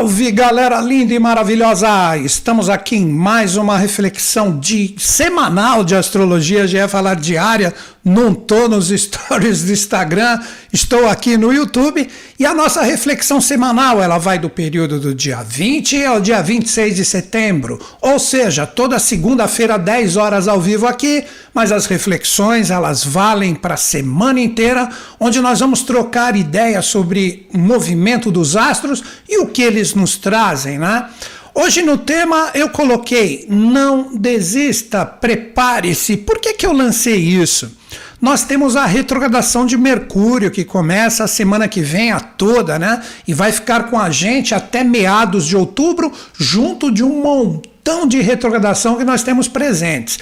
Salve, galera linda e maravilhosa! Estamos aqui em mais uma reflexão semanal de astrologia. Já ia falar diária, não tô nos stories do Instagram, estou aqui no YouTube. E a nossa reflexão semanal, ela vai do período do dia 20 ao dia 26 de setembro. Ou seja, toda segunda-feira, 10 horas ao vivo aqui. Mas as reflexões, elas valem para a semana inteira, onde nós vamos trocar ideias sobre o movimento dos astros e o que eles nos trazem, né? Hoje no tema eu coloquei, não desista, prepare-se. Por que eu lancei isso? Nós temos a retrogradação de Mercúrio, que começa a semana que vem a toda, né? E vai ficar com a gente até meados de outubro, junto de um montão de retrogradação que nós temos presentes.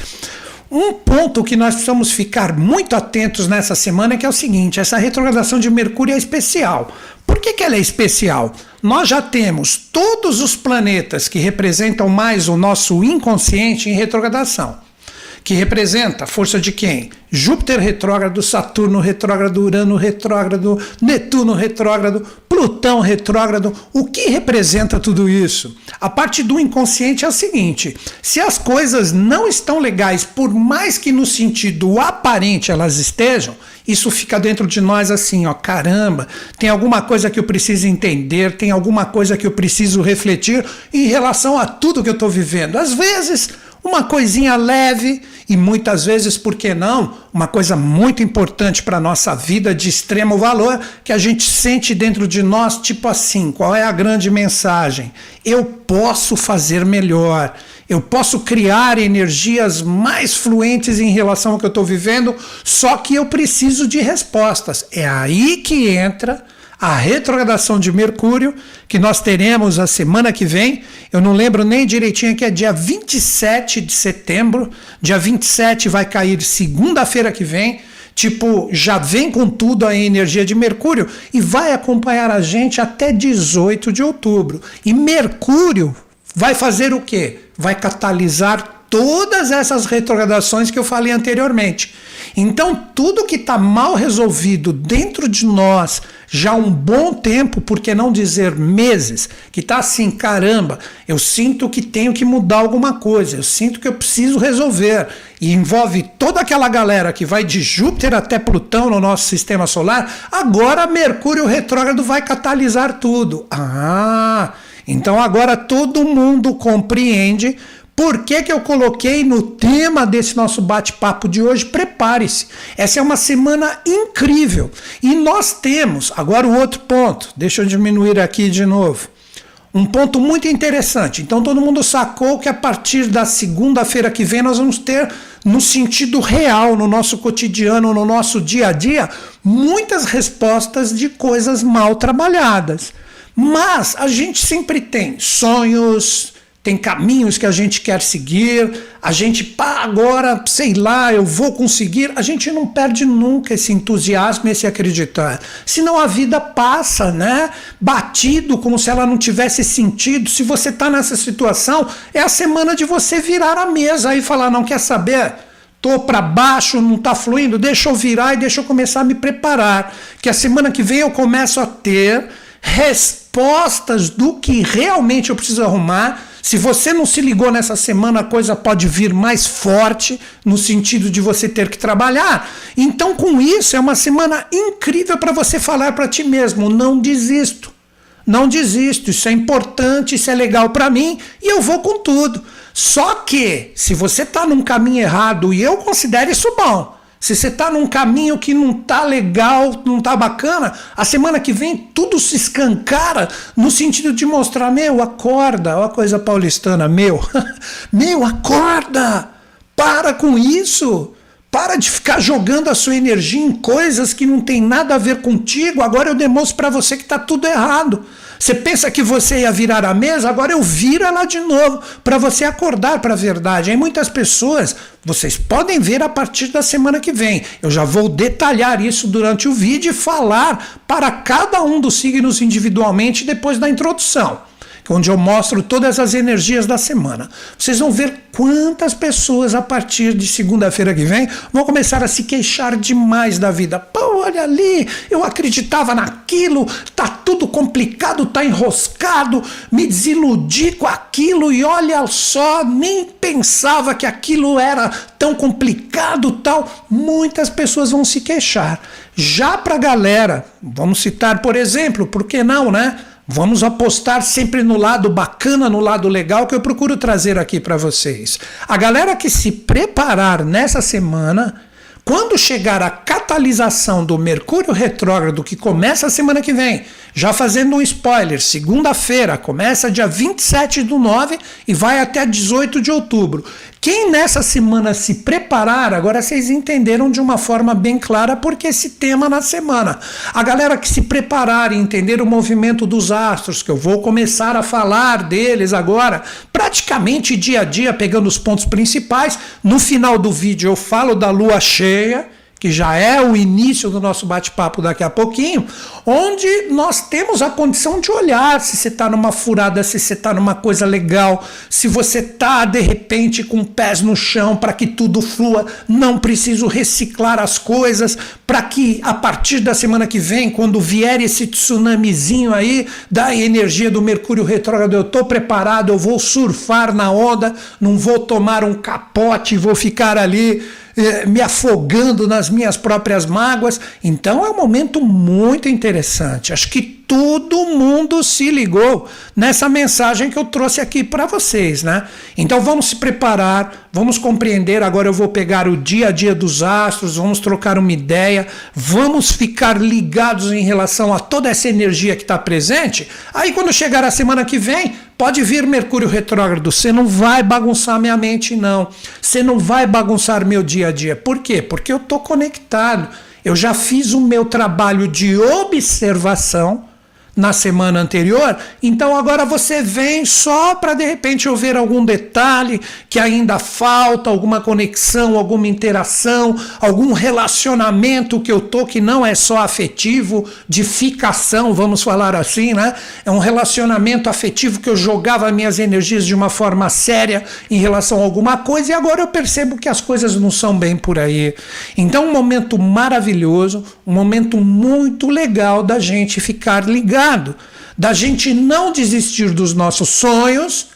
Um ponto que nós precisamos ficar muito atentos nessa semana é que é o seguinte: essa retrogradação de Mercúrio é especial. Por que ela é especial? Nós já temos todos os planetas que representam mais o nosso inconsciente em retrogradação, que representa a força de quem? Júpiter retrógrado, Saturno retrógrado, Urano retrógrado, Netuno retrógrado, Plutão retrógrado. O que representa tudo isso? A parte do inconsciente é o seguinte: se as coisas não estão legais, por mais que no sentido aparente elas estejam, isso fica dentro de nós assim, ó, caramba, tem alguma coisa que eu preciso entender, tem alguma coisa que eu preciso refletir em relação a tudo que eu estou vivendo. Às vezes, uma coisinha leve e muitas vezes, por que não, uma coisa muito importante para a nossa vida, de extremo valor, que a gente sente dentro de nós, tipo assim, qual é a grande mensagem? Eu posso fazer melhor, eu posso criar energias mais fluentes em relação ao que eu estou vivendo, só que eu preciso de respostas. É aí que entra a retrogradação de Mercúrio, que nós teremos a semana que vem. Eu não lembro nem direitinho que é dia 27 de setembro, dia 27 vai cair segunda-feira que vem, tipo, já vem com tudo a energia de Mercúrio e vai acompanhar a gente até 18 de outubro. E Mercúrio vai fazer o quê? Vai catalisar todas essas retrogradações que eu falei anteriormente. Então, tudo que está mal resolvido dentro de nós já há um bom tempo, por que não dizer meses, que está assim, caramba, eu sinto que tenho que mudar alguma coisa, eu sinto que eu preciso resolver. E envolve toda aquela galera que vai de Júpiter até Plutão no nosso sistema solar. Agora Mercúrio retrógrado vai catalisar tudo. Ah, então agora todo mundo compreende por que eu coloquei no tema desse nosso bate-papo de hoje. Prepare-se, essa é uma semana incrível. E nós temos, agora o outro ponto, deixa eu diminuir aqui de novo, um ponto muito interessante. Então todo mundo sacou que a partir da segunda-feira que vem nós vamos ter, no sentido real, no nosso cotidiano, no nosso dia a dia, muitas respostas de coisas mal trabalhadas. Mas a gente sempre tem sonhos, tem caminhos que a gente quer seguir, a gente, agora, sei lá, eu vou conseguir. A gente não perde nunca esse entusiasmo, esse acreditar. Senão a vida passa, né? Batido, como se ela não tivesse sentido. Se você está nessa situação, é a semana de você virar a mesa e falar, não quer saber? Tô para baixo, não tá fluindo, deixa eu virar e deixa eu começar a me preparar. Que a semana que vem eu começo a ter respostas do que realmente eu preciso arrumar. Se você não se ligou nessa semana, a coisa pode vir mais forte, no sentido de você ter que trabalhar. Então, com isso, é uma semana incrível para você falar para ti mesmo, não desisto. Não desisto, isso é importante, isso é legal para mim e eu vou com tudo. Só que, se você está num caminho errado, e eu considero isso bom, se você está num caminho que não está legal, não está bacana, a semana que vem tudo se escancara no sentido de mostrar, meu, acorda, olha a coisa paulistana, meu, acorda, para com isso, para de ficar jogando a sua energia em coisas que não tem nada a ver contigo. Agora eu demonstro para você que está tudo errado. Você pensa que você ia virar a mesa, agora eu viro ela de novo, para você acordar para a verdade. Aí muitas pessoas, vocês podem ver a partir da semana que vem, eu já vou detalhar isso durante o vídeo e falar para cada um dos signos individualmente depois da introdução, onde eu mostro todas as energias da semana. Vocês vão ver quantas pessoas a partir de segunda-feira que vem vão começar a se queixar demais da vida. Pô, olha ali, eu acreditava naquilo, tá tudo complicado, tá enroscado, me desiludi com aquilo e olha só, nem pensava que aquilo era tão complicado, tal. Muitas pessoas vão se queixar. Já pra galera, vamos citar, por exemplo, por que não, né? Vamos apostar sempre no lado bacana, no lado legal, que eu procuro trazer aqui para vocês. A galera que se preparar nessa semana, quando chegar a catalisação do Mercúrio retrógrado, que começa a semana que vem, já fazendo um spoiler, segunda-feira, começa dia 27/9 e vai até 18 de outubro. Quem nessa semana se preparar, agora vocês entenderam de uma forma bem clara porque esse tema na semana. A galera que se preparar e entender o movimento dos astros, que eu vou começar a falar deles agora, praticamente dia a dia, pegando os pontos principais, no final do vídeo eu falo da lua cheia, que já é o início do nosso bate-papo daqui a pouquinho, onde nós temos a condição de olhar se você está numa furada, se você está numa coisa legal, se você está, de repente, com pés no chão para que tudo flua, não preciso reciclar as coisas, para que a partir da semana que vem, quando vier esse tsunamizinho aí da energia do Mercúrio retrógrado, eu estou preparado, eu vou surfar na onda, não vou tomar um capote, vou ficar ali me afogando nas minhas próprias mágoas. Então é um momento muito interessante. Acho que todo mundo se ligou nessa mensagem que eu trouxe aqui para vocês, né? Então vamos se preparar, vamos compreender. Agora eu vou pegar o dia a dia dos astros, vamos trocar uma ideia, vamos ficar ligados em relação a toda essa energia que está presente. Aí quando chegar a semana que vem, pode vir Mercúrio retrógrado, você não vai bagunçar minha mente, não. Você não vai bagunçar meu dia a dia. Por quê? Porque eu tô conectado. Eu já fiz o meu trabalho de observação na semana anterior, então agora você vem só para de repente eu ver algum detalhe que ainda falta, alguma conexão, alguma interação, algum relacionamento que eu tô que não é só afetivo, de ficação, vamos falar assim, né? É um relacionamento afetivo que eu jogava minhas energias de uma forma séria em relação a alguma coisa e agora eu percebo que as coisas não são bem por aí. Então um momento maravilhoso, um momento muito legal da gente ficar ligado, da gente não desistir dos nossos sonhos,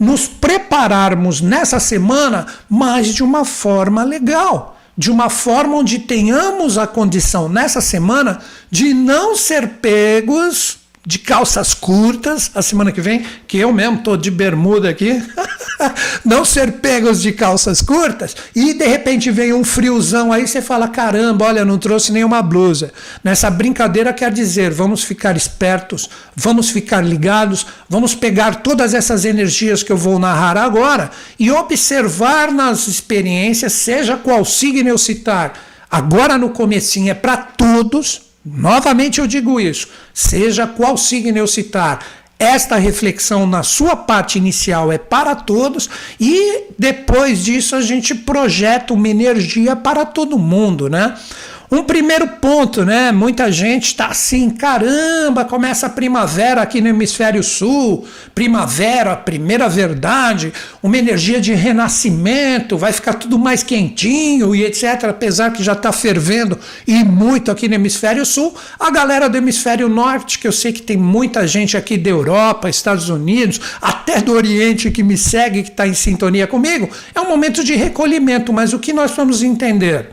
nos prepararmos nessa semana, mas de uma forma legal, de uma forma onde tenhamos a condição nessa semana de não ser pegos de calças curtas, a semana que vem, que eu mesmo estou de bermuda aqui, não ser pegos de calças curtas, e de repente vem um friozão aí, você fala, caramba, olha, não trouxe nenhuma blusa. Nessa brincadeira quer dizer, vamos ficar espertos, vamos ficar ligados, vamos pegar todas essas energias que eu vou narrar agora e observar nas experiências, seja qual signo eu citar, agora no comecinho é para todos. Novamente eu digo isso, seja qual signo eu citar, esta reflexão na sua parte inicial é para todos e depois disso a gente projeta uma energia para todo mundo, né? Um primeiro ponto, né? Muita gente está assim, caramba, começa a primavera aqui no hemisfério sul, primavera, primeira verdade, uma energia de renascimento, vai ficar tudo mais quentinho e etc, apesar que já está fervendo e muito aqui no hemisfério sul. A galera do hemisfério norte, que eu sei que tem muita gente aqui da Europa, Estados Unidos, até do Oriente que me segue, que está em sintonia comigo, é um momento de recolhimento, mas o que nós vamos entender?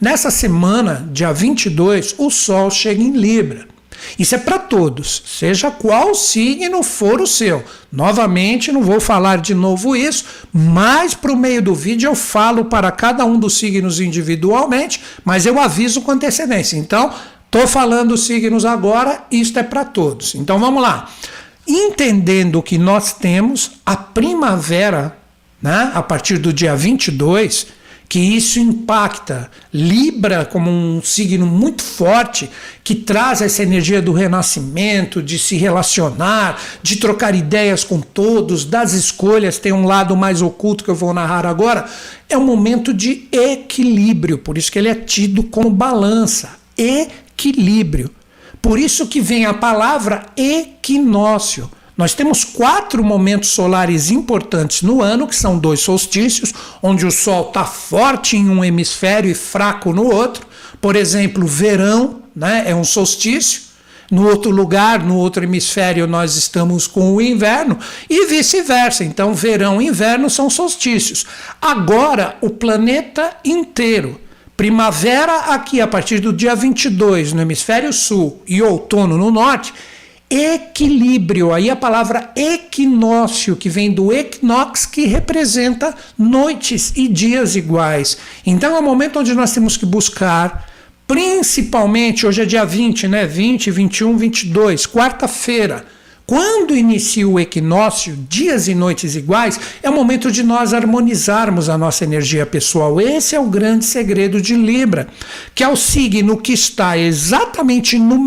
Nessa semana, dia 22, o Sol chega em Libra. Isso é para todos, seja qual signo for o seu. Novamente, não vou falar de novo isso, mas para o meio do vídeo eu falo para cada um dos signos individualmente, mas eu aviso com antecedência. Então, estou falando signos agora, isto é para todos. Então, vamos lá. Entendendo que nós temos a primavera, né, a partir do dia 22... que isso impacta Libra como um signo muito forte que traz essa energia do renascimento, de se relacionar, de trocar ideias com todos, das escolhas, tem um lado mais oculto que eu vou narrar agora, é um momento de equilíbrio, por isso que ele é tido como balança, equilíbrio. Por isso que vem a palavra equinócio. Nós temos 4 momentos solares importantes no ano, que são 2 solstícios, onde o Sol está forte em um hemisfério e fraco no outro. Por exemplo, verão, né, é um solstício. No outro lugar, no outro hemisfério, nós estamos com o inverno e vice-versa. Então, verão e inverno são solstícios. Agora, o planeta inteiro. Primavera aqui, a partir do dia 22, no hemisfério sul, e outono no norte. Equilíbrio. Aí a palavra equinócio, que vem do equinox, que representa noites e dias iguais. Então, é um momento onde nós temos que buscar... Principalmente, hoje é dia 20, né? 20, 21, 22, quarta-feira. Quando inicia o equinócio, dias e noites iguais, é o momento de nós harmonizarmos a nossa energia pessoal. Esse é o grande segredo de Libra, que é o signo que está exatamente no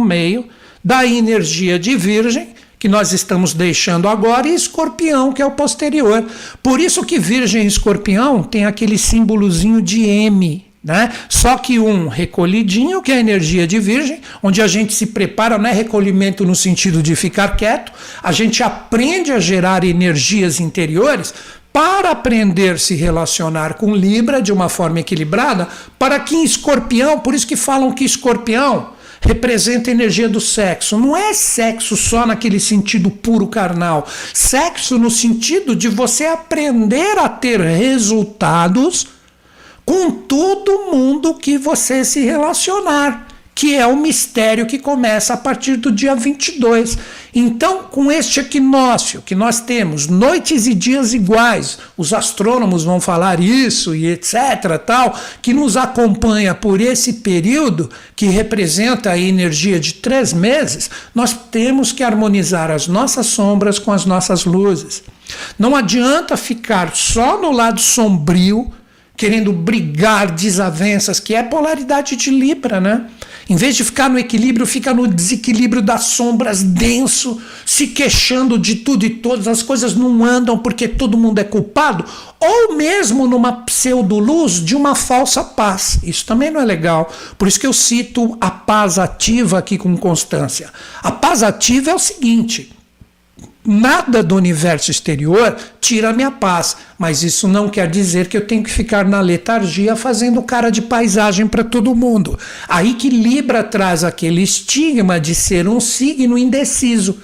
meio da energia de Virgem, que nós estamos deixando agora, e Escorpião, que é o posterior. Por isso que Virgem e Escorpião tem aquele símbolozinho de M, né? Só que um recolhidinho, que é a energia de Virgem, onde a gente se prepara, não é recolhimento no sentido de ficar quieto, a gente aprende a gerar energias interiores para aprender a se relacionar com Libra de uma forma equilibrada, para que em Escorpião, por isso que falam que Escorpião representa a energia do sexo. Não é sexo só naquele sentido puro carnal. Sexo no sentido de você aprender a ter resultados com todo mundo que você se relacionar, que é o mistério que começa a partir do dia 22. Então, com este equinócio que nós temos, noites e dias iguais, os astrônomos vão falar isso e etc, tal, que nos acompanha por esse período, que representa a energia de 3 meses, nós temos que harmonizar as nossas sombras com as nossas luzes. Não adianta ficar só no lado sombrio, querendo brigar desavenças, que é a polaridade de Libra, né? Em vez de ficar no equilíbrio, fica no desequilíbrio das sombras, denso, se queixando de tudo e todas, as coisas não andam porque todo mundo é culpado, ou mesmo numa pseudoluz de uma falsa paz. Isso também não é legal. Por isso que eu cito a paz ativa aqui com constância. A paz ativa é o seguinte... Nada do universo exterior tira a minha paz, mas isso não quer dizer que eu tenho que ficar na letargia fazendo cara de paisagem para todo mundo. Aí que Libra traz aquele estigma de ser um signo indeciso,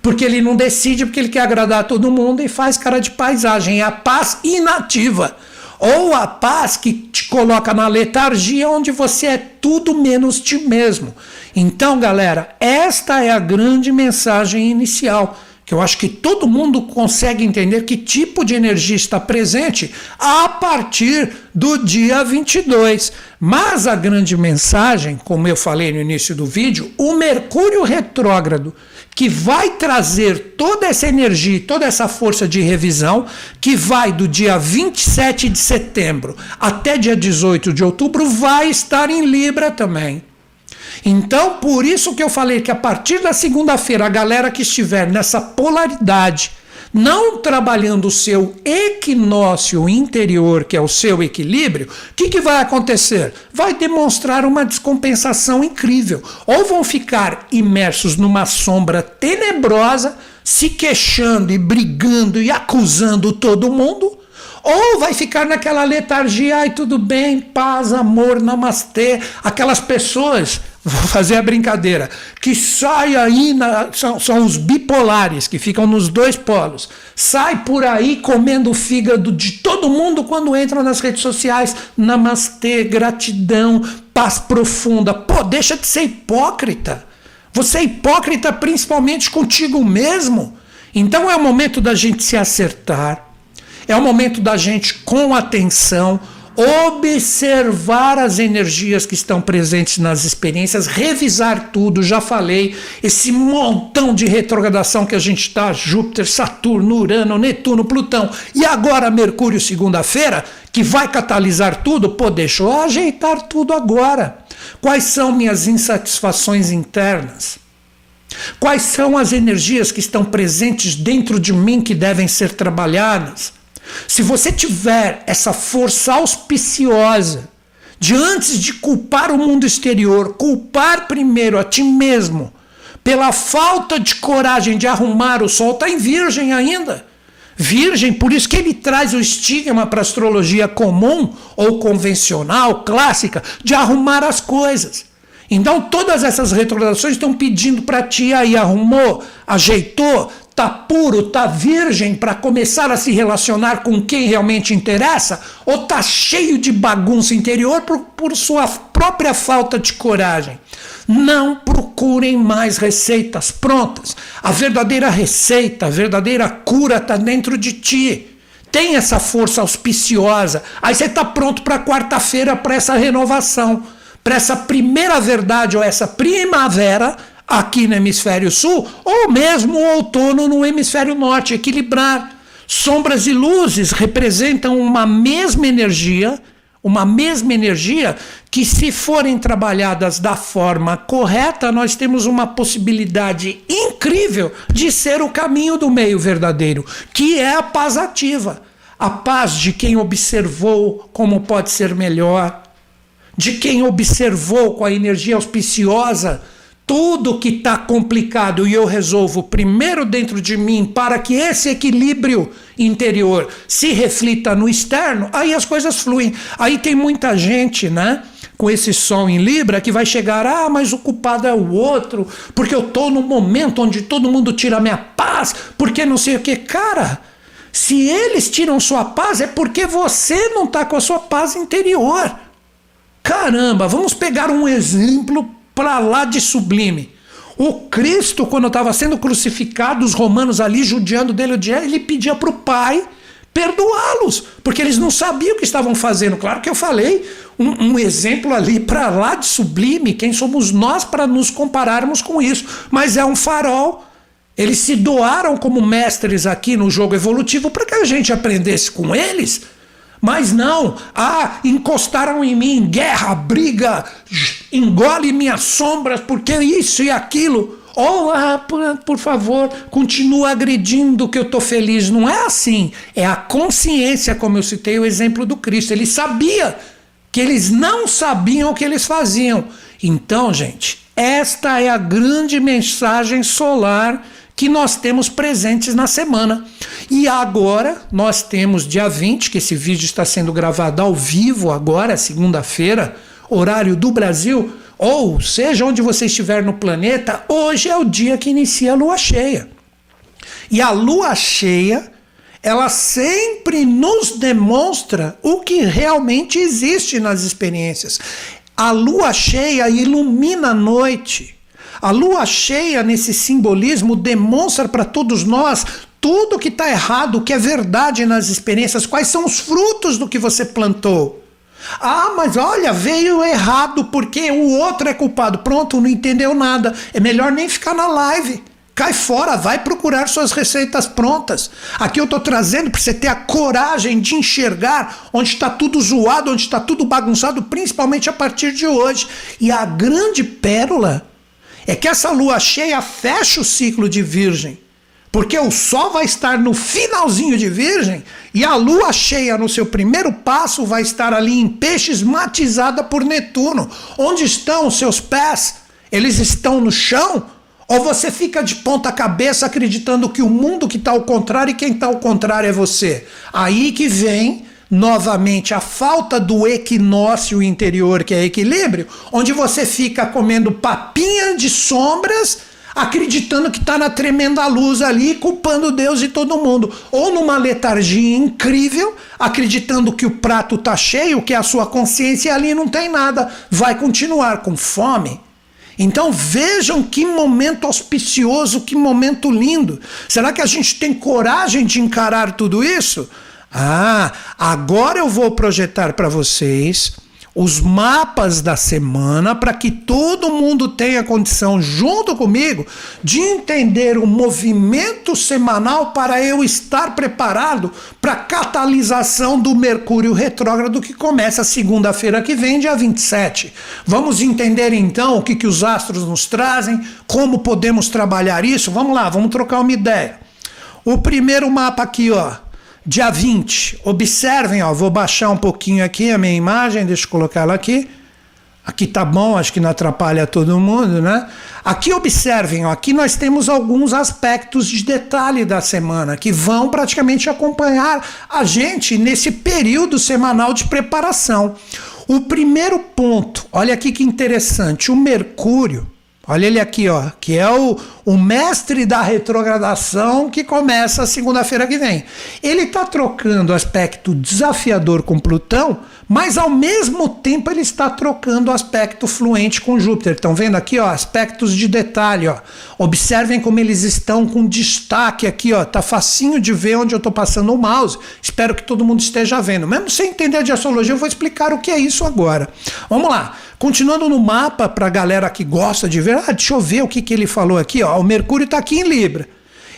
porque ele não decide porque ele quer agradar todo mundo e faz cara de paisagem. É a paz inativa, ou a paz que te coloca na letargia, onde você é tudo menos ti mesmo. Então, galera, esta é a grande mensagem inicial. Eu acho que todo mundo consegue entender que tipo de energia está presente a partir do dia 22. Mas a grande mensagem, como eu falei no início do vídeo, o Mercúrio retrógrado, que vai trazer toda essa energia, toda essa força de revisão, que vai do dia 27 de setembro até dia 18 de outubro, vai estar em Libra também. Então, por isso que eu falei que a partir da segunda-feira, a galera que estiver nessa polaridade, não trabalhando o seu equinócio interior, que é o seu equilíbrio, o que vai acontecer? Vai demonstrar uma descompensação incrível. Ou vão ficar imersos numa sombra tenebrosa, se queixando e brigando e acusando todo mundo, ou vai ficar naquela letargia, ai, tudo bem, paz, amor, namastê. Aquelas pessoas, vou fazer a brincadeira, que saem aí, são os bipolares, que ficam nos dois polos. Sai por aí comendo o fígado de todo mundo quando entram nas redes sociais. Namastê, gratidão, paz profunda. Pô, deixa de ser hipócrita. Você é hipócrita principalmente contigo mesmo. Então é o momento da gente se acertar. É o momento da gente, com atenção, observar as energias que estão presentes nas experiências, revisar tudo, já falei, esse montão de retrogradação que a gente está, Júpiter, Saturno, Urano, Netuno, Plutão, e agora Mercúrio, segunda-feira, que vai catalisar tudo. Pô, deixa eu ajeitar tudo agora. Quais são minhas insatisfações internas? Quais são as energias que estão presentes dentro de mim que devem ser trabalhadas? Se você tiver essa força auspiciosa de, antes de culpar o mundo exterior, culpar primeiro a ti mesmo pela falta de coragem de arrumar o sol, está em Virgem ainda, Virgem, por isso que ele traz o estigma para a astrologia comum ou convencional, clássica, de arrumar as coisas. Então todas essas retrogradações estão pedindo para ti aí, arrumou, ajeitou, tá puro, tá virgem para começar a se relacionar com quem realmente interessa, ou tá cheio de bagunça interior por sua própria falta de coragem. Não procurem mais receitas prontas. A verdadeira receita, a verdadeira cura está dentro de ti. Tem essa força auspiciosa. Aí você está pronto para quarta-feira, para essa renovação, para essa primeira verdade ou essa primavera aqui no hemisfério sul, ou mesmo o outono no hemisfério norte, equilibrar. Sombras e luzes representam uma mesma energia que, se forem trabalhadas da forma correta, nós temos uma possibilidade incrível de ser o caminho do meio verdadeiro, que é a paz ativa, a paz de quem observou como pode ser melhor, de quem observou com a energia auspiciosa tudo que está complicado e eu resolvo primeiro dentro de mim para que esse equilíbrio interior se reflita no externo, aí as coisas fluem. Aí tem muita gente, né, com esse sol em Libra que vai chegar, ah, mas o culpado é o outro, porque eu estou num momento onde todo mundo tira minha paz, porque não sei o que. Cara, se eles tiram sua paz é porque você não está com a sua paz interior. Caramba, vamos pegar um exemplo para lá de sublime. O Cristo, quando estava sendo crucificado, os romanos ali judiando dele, ele pedia para o Pai perdoá-los, porque eles não sabiam o que estavam fazendo. Claro que eu falei um exemplo ali para lá de sublime, quem somos nós para nos compararmos com isso? Mas é um farol. Eles se doaram como mestres aqui no jogo evolutivo para que a gente aprendesse com eles. Mas não, encostaram em mim, guerra, briga, engole minhas sombras, porque isso e aquilo. Por favor, continua agredindo que eu estou feliz. Não é assim, é a consciência, como eu citei o exemplo do Cristo. Ele sabia que eles não sabiam o que eles faziam. Então, gente, esta é a grande mensagem solar que nós temos presentes na semana. E agora nós temos dia 20, que esse vídeo está sendo gravado ao vivo agora, segunda-feira, horário do Brasil, ou seja, onde você estiver no planeta, hoje é o dia que inicia a lua cheia. E a lua cheia, ela sempre nos demonstra o que realmente existe nas experiências. A lua cheia ilumina a noite. A lua cheia, nesse simbolismo, demonstra para todos nós tudo que está errado, o que é verdade nas experiências, quais são os frutos do que você plantou. Ah, mas olha, veio errado porque o outro é culpado. Pronto, não entendeu nada. É melhor nem ficar na live. Cai fora, vai procurar suas receitas prontas. Aqui eu estou trazendo para você ter a coragem de enxergar onde está tudo zoado, onde está tudo bagunçado, principalmente a partir de hoje. E a grande pérola é que essa lua cheia fecha o ciclo de Virgem, porque o Sol vai estar no finalzinho de Virgem e a lua cheia no seu primeiro passo vai estar ali em Peixes, matizada por Netuno. Onde estão os seus pés? Eles estão no chão? Ou você fica de ponta cabeça acreditando que o mundo que está ao contrário e quem está ao contrário é você? Aí que vem novamente a falta do equinócio interior, que é equilíbrio, onde você fica comendo papinha de sombras, acreditando que está na tremenda luz ali, culpando Deus e todo mundo. Ou numa letargia incrível, acreditando que o prato está cheio, que a sua consciência ali não tem nada, vai continuar com fome. Então vejam que momento auspicioso, que momento lindo. Será que a gente tem coragem de encarar tudo isso? Agora eu vou projetar para vocês os mapas da semana para que todo mundo tenha condição, junto comigo, de entender o movimento semanal para eu estar preparado para a catalisação do Mercúrio retrógrado que começa segunda-feira que vem, dia 27. Vamos entender então o que os astros nos trazem, como podemos trabalhar isso. Vamos lá, vamos trocar uma ideia. O primeiro mapa aqui, ó. Dia 20, observem, ó, vou baixar um pouquinho aqui a minha imagem, deixa eu colocar ela aqui. Aqui tá bom, acho que não atrapalha todo mundo, né? Aqui observem, ó, aqui nós temos alguns aspectos de detalhe da semana que vão praticamente acompanhar a gente nesse período semanal de preparação. O primeiro ponto, olha aqui que interessante, o Mercúrio, olha ele aqui, ó, que é o mestre da retrogradação que começa segunda-feira que vem. Ele está trocando aspecto desafiador com Plutão, mas ao mesmo tempo ele está trocando aspecto fluente com Júpiter. Estão vendo aqui, ó, aspectos de detalhe, ó. Observem como eles estão com destaque aqui, ó. Tá facinho de ver onde eu estou passando o mouse. Espero que todo mundo esteja vendo. Mesmo sem entender de astrologia, eu vou explicar o que é isso agora. Vamos lá. Continuando no mapa, para a galera que gosta de ver, deixa eu ver o que, que ele falou aqui, ó. O Mercúrio está aqui em Libra.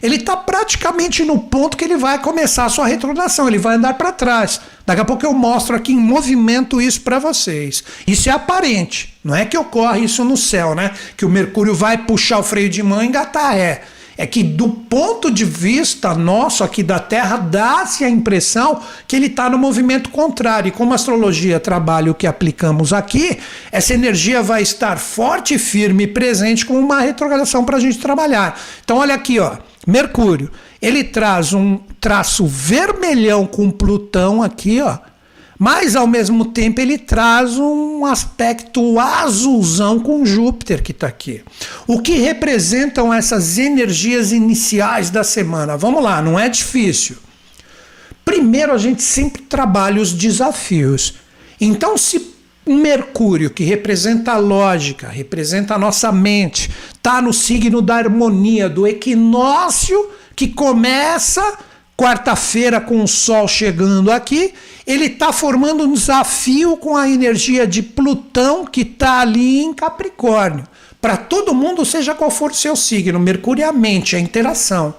Ele está praticamente no ponto que ele vai começar a sua retrogradação, ele vai andar para trás. Daqui a pouco eu mostro aqui em movimento isso para vocês. Isso é aparente, não é que ocorre isso no céu, né? Que o Mercúrio vai puxar o freio de mão e engatar ré. É que do ponto de vista nosso aqui da Terra, dá-se a impressão que ele está no movimento contrário. E como a astrologia trabalha o que aplicamos aqui, essa energia vai estar forte, firme e presente como uma retrogradação para a gente trabalhar. Então olha aqui, ó, Mercúrio, ele traz um traço vermelhão com Plutão aqui, ó. Mas, ao mesmo tempo, ele traz um aspecto azulzão com Júpiter que está aqui. O que representam essas energias iniciais da semana? Vamos lá, não é difícil. Primeiro, a gente sempre trabalha os desafios. Então, se Mercúrio, que representa a lógica, representa a nossa mente, está no signo da harmonia, do equinócio, que começa quarta-feira com o Sol chegando aqui, ele está formando um desafio com a energia de Plutão que está ali em Capricórnio. Para todo mundo, seja qual for o seu signo, Mercúrio é a mente, é a interação.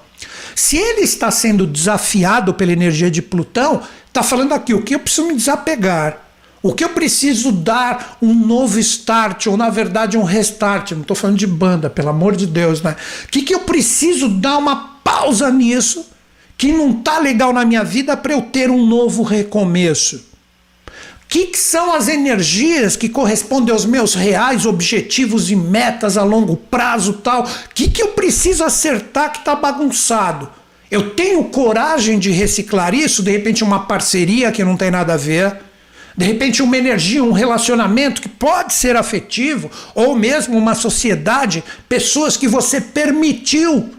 Se ele está sendo desafiado pela energia de Plutão, está falando aqui, o que eu preciso me desapegar? O que eu preciso dar um novo start, ou na verdade um restart, não estou falando de banda, pelo amor de Deus, né? O que eu preciso dar uma pausa nisso, que não está legal na minha vida, para eu ter um novo recomeço? O que são as energias que correspondem aos meus reais objetivos e metas a longo prazo, tal? O que eu preciso acertar que está bagunçado? Eu tenho coragem de reciclar isso? De repente uma parceria que não tem nada a ver? De repente uma energia, um relacionamento que pode ser afetivo? Ou mesmo uma sociedade, pessoas que você permitiu,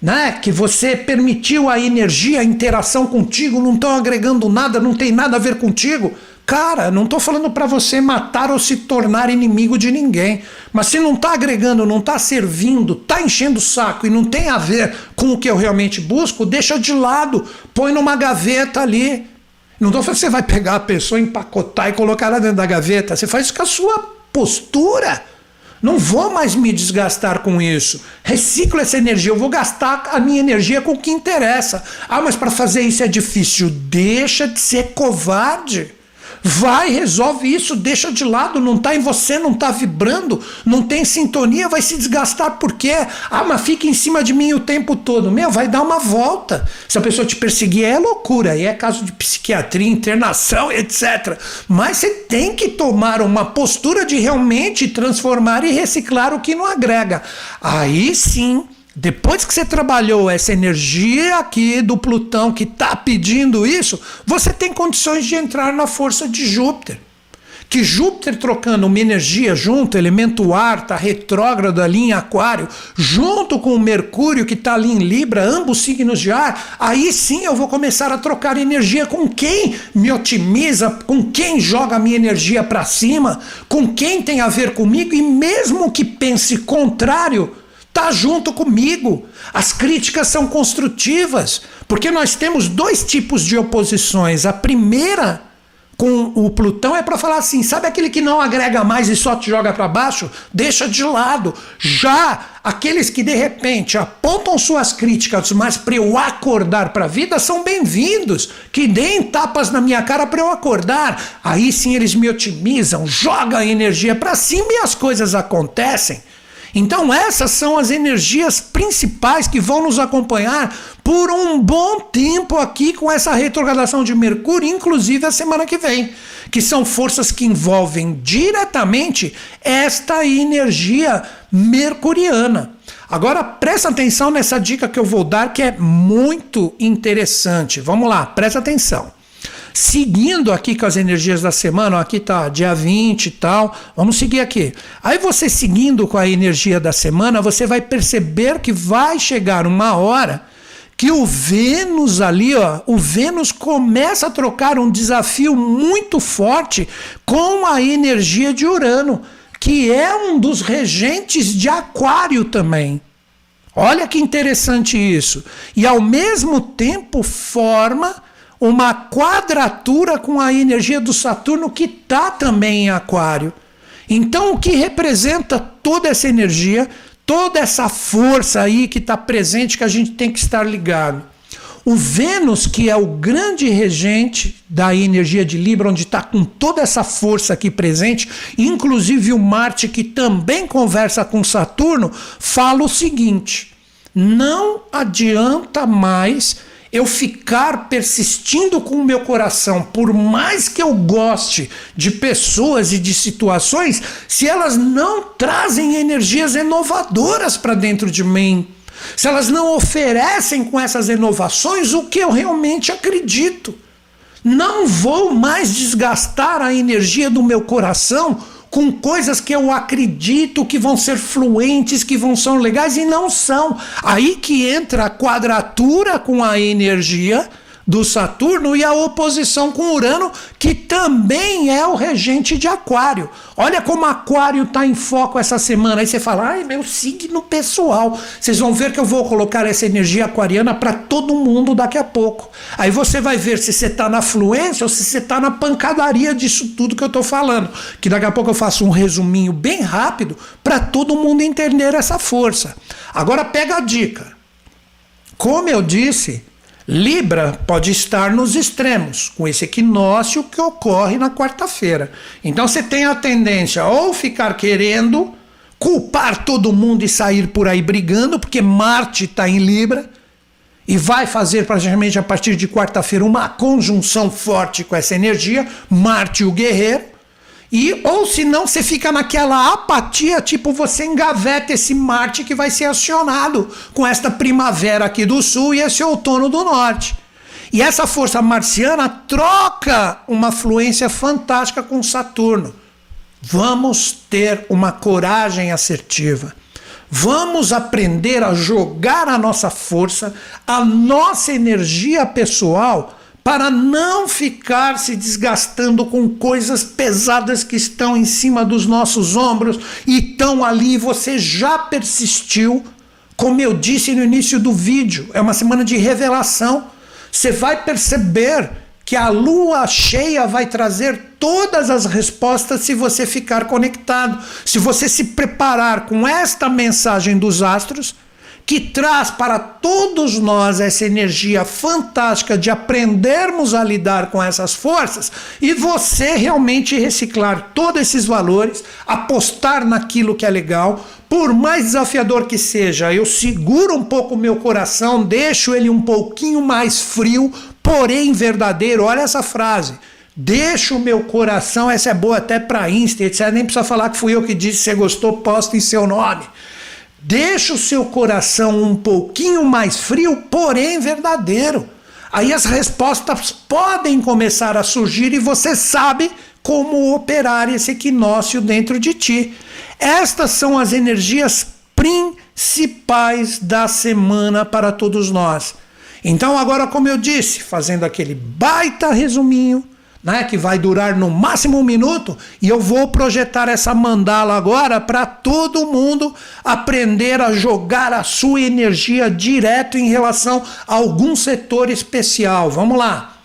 né? Que você permitiu a energia, a interação contigo, não estão agregando nada, não tem nada a ver contigo. Cara, não estou falando para você matar ou se tornar inimigo de ninguém, mas se não está agregando, não está servindo, está enchendo o saco e não tem a ver com o que eu realmente busco, deixa de lado, põe numa gaveta ali. Não estou falando que você vai pegar a pessoa, empacotar e colocar ela dentro da gaveta, você faz isso com a sua postura. Não vou mais me desgastar com isso. Reciclo essa energia. Eu vou gastar a minha energia com o que interessa. Ah, mas para fazer isso é difícil. Deixa de ser covarde. Vai, resolve isso. Deixa de lado. Não está em você, não está vibrando. Não tem sintonia. Vai se desgastar por quê? Ah, mas fica em cima de mim o tempo todo. Meu, vai dar uma volta. Se a pessoa te perseguir, é loucura. E é caso de psiquiatria, internação, etc. Mas você tem que tomar uma postura de realmente transformar e reciclar o que não agrega. Aí sim, depois que você trabalhou essa energia aqui do Plutão que está pedindo isso, você tem condições de entrar na força de Júpiter. Que Júpiter trocando uma energia junto, elemento ar, está retrógrado ali em Aquário, junto com o Mercúrio que está ali em Libra, ambos signos de ar, aí sim eu vou começar a trocar energia com quem me otimiza, com quem joga a minha energia para cima, com quem tem a ver comigo, e mesmo que pense contrário, está junto comigo. As críticas são construtivas, porque nós temos dois tipos de oposições. A primeira, com o Plutão, é para falar assim, sabe aquele que não agrega mais e só te joga para baixo? Deixa de lado. Já aqueles que de repente apontam suas críticas, mas para eu acordar para a vida, são bem-vindos, que deem tapas na minha cara para eu acordar. Aí sim eles me otimizam, jogam a energia para cima e as coisas acontecem. Então essas são as energias principais que vão nos acompanhar por um bom tempo aqui com essa retrogradação de Mercúrio, inclusive a semana que vem, que são forças que envolvem diretamente esta energia mercuriana. Agora presta atenção nessa dica que eu vou dar, que é muito interessante. Vamos lá, presta atenção. Seguindo aqui com as energias da semana, aqui tá dia 20 e tal, vamos seguir aqui. Aí você seguindo com a energia da semana, você vai perceber que vai chegar uma hora que o Vênus ali, ó, o Vênus começa a trocar um desafio muito forte com a energia de Urano, que é um dos regentes de Aquário também. Olha que interessante isso. E ao mesmo tempo forma uma quadratura com a energia do Saturno, que está também em Aquário. Então o que representa toda essa energia, toda essa força aí que está presente, que a gente tem que estar ligado? O Vênus, que é o grande regente da energia de Libra, onde está com toda essa força aqui presente, inclusive o Marte, que também conversa com Saturno, fala o seguinte: não adianta mais eu ficar persistindo com o meu coração, por mais que eu goste de pessoas e de situações, se elas não trazem energias renovadoras para dentro de mim, se elas não oferecem com essas inovações o que eu realmente acredito. Não vou mais desgastar a energia do meu coração com coisas que eu acredito que vão ser fluentes, que vão ser legais, e não são. Aí que entra a quadratura com a energia do Saturno e a oposição com Urano, que também é o regente de Aquário. Olha como Aquário está em foco essa semana. Aí você fala: ai, meu signo pessoal. Vocês vão ver que eu vou colocar essa energia aquariana para todo mundo daqui a pouco. Aí você vai ver se você está na fluência ou se você está na pancadaria disso tudo que eu estou falando. Que daqui a pouco eu faço um resuminho bem rápido para todo mundo entender essa força. Agora pega a dica. Como eu disse, Libra pode estar nos extremos, com esse equinócio que ocorre na quarta-feira. Então você tem a tendência ou ficar querendo culpar todo mundo e sair por aí brigando, porque Marte está em Libra e vai fazer praticamente a partir de quarta-feira uma conjunção forte com essa energia, Marte o guerreiro, ou se não você fica naquela apatia, tipo você engaveta esse Marte que vai ser acionado com esta primavera aqui do sul e esse outono do norte. E essa força marciana troca uma fluência fantástica com Saturno. Vamos ter uma coragem assertiva. Vamos aprender a jogar a nossa força, a nossa energia pessoal, para não ficar se desgastando com coisas pesadas que estão em cima dos nossos ombros e estão ali. Você já persistiu, como eu disse no início do vídeo, é uma semana de revelação. Você vai perceber que a lua cheia vai trazer todas as respostas se você ficar conectado, se você se preparar com esta mensagem dos astros, que traz para todos nós essa energia fantástica de aprendermos a lidar com essas forças e você realmente reciclar todos esses valores, apostar naquilo que é legal. Por mais desafiador que seja, eu seguro um pouco o meu coração, deixo ele um pouquinho mais frio, porém verdadeiro. Olha essa frase: deixa o meu coração, essa é boa até para Insta, etc. Nem precisa falar que fui eu que disse. Se gostou, posta em seu nome. Deixa o seu coração um pouquinho mais frio, porém verdadeiro. Aí as respostas podem começar a surgir e você sabe como operar esse equinócio dentro de ti. Estas são as energias principais da semana para todos nós. Então agora, como eu disse, fazendo aquele baita resuminho, né, que vai durar no máximo um minuto, e eu vou projetar essa mandala agora para todo mundo aprender a jogar a sua energia direto em relação a algum setor especial. Vamos lá.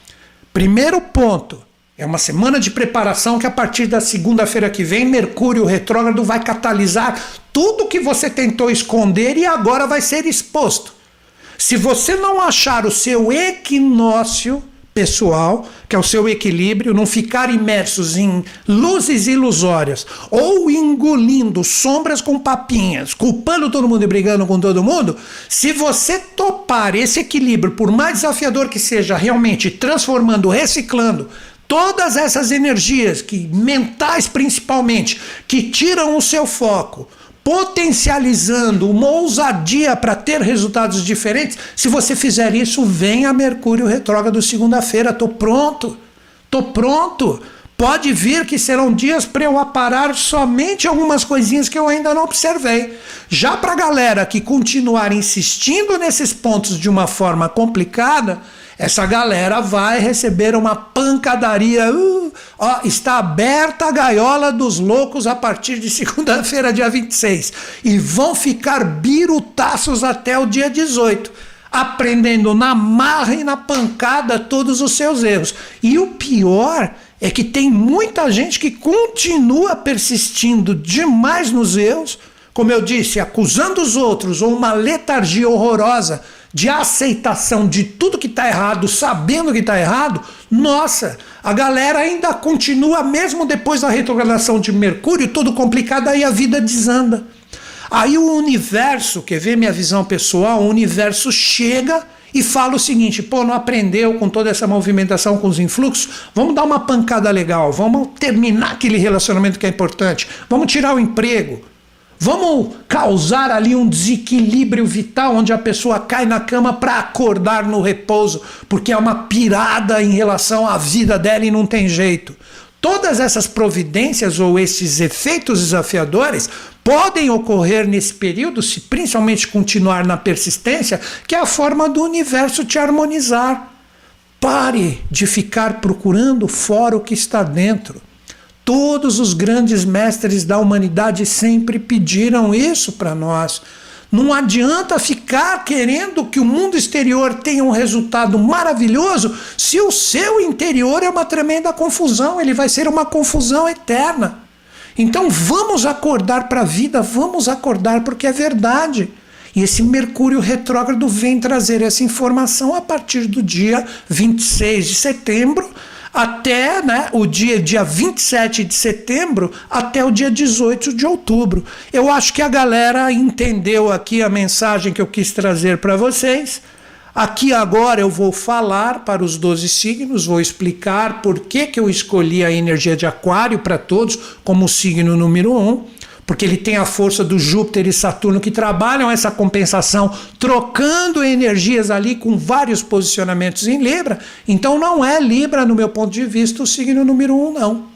Primeiro ponto, é uma semana de preparação que a partir da segunda-feira que vem, Mercúrio retrógrado vai catalisar tudo que você tentou esconder e agora vai ser exposto. Se você não achar o seu equinócio pessoal, que é o seu equilíbrio, não ficar imersos em luzes ilusórias ou engolindo sombras com papinhas, culpando todo mundo e brigando com todo mundo. Se você topar esse equilíbrio, por mais desafiador que seja, realmente transformando, reciclando todas essas energias, que mentais principalmente, que tiram o seu foco, potencializando uma ousadia para ter resultados diferentes, se você fizer isso, vem a Mercúrio retrógrado segunda-feira. Tô pronto. Pode vir que serão dias para eu aparar somente algumas coisinhas que eu ainda não observei. Já para a galera que continuar insistindo nesses pontos de uma forma complicada, essa galera vai receber uma pancadaria. Está aberta a gaiola dos loucos a partir de segunda-feira, dia 26. E vão ficar birutaços até o dia 18. Aprendendo na marra e na pancada todos os seus erros. E o pior é que tem muita gente que continua persistindo demais nos erros. Como eu disse, acusando os outros, ou uma letargia horrorosa de aceitação de tudo que está errado, sabendo que está errado. Nossa, a galera ainda continua, mesmo depois da retrogradação de Mercúrio, tudo complicado, aí a vida desanda. Aí o universo, quer ver minha visão pessoal, o universo chega e fala o seguinte: pô, não aprendeu com toda essa movimentação, com os influxos? Vamos dar uma pancada legal, vamos terminar aquele relacionamento que é importante, vamos tirar o emprego. Vamos causar ali um desequilíbrio vital, onde a pessoa cai na cama para acordar no repouso, porque é uma pirada em relação à vida dela e não tem jeito. Todas essas providências ou esses efeitos desafiadores podem ocorrer nesse período, se principalmente continuar na persistência, que é a forma do universo te harmonizar. Pare de ficar procurando fora o que está dentro. Todos os grandes mestres da humanidade sempre pediram isso para nós. Não adianta ficar querendo que o mundo exterior tenha um resultado maravilhoso se o seu interior é uma tremenda confusão. Ele vai ser uma confusão eterna. Então vamos acordar para a vida, vamos acordar porque é verdade. E esse Mercúrio retrógrado vem trazer essa informação a partir do dia 26 de setembro, até o dia 27 de setembro, até o dia 18 de outubro. Eu acho que a galera entendeu aqui a mensagem que eu quis trazer para vocês. Aqui agora eu vou falar para os 12 signos, vou explicar por que eu escolhi a energia de Aquário para todos como signo número 1. Porque ele tem a força do Júpiter e Saturno, que trabalham essa compensação, trocando energias ali com vários posicionamentos em Libra. Então não é Libra, no meu ponto de vista, o signo número 1, não.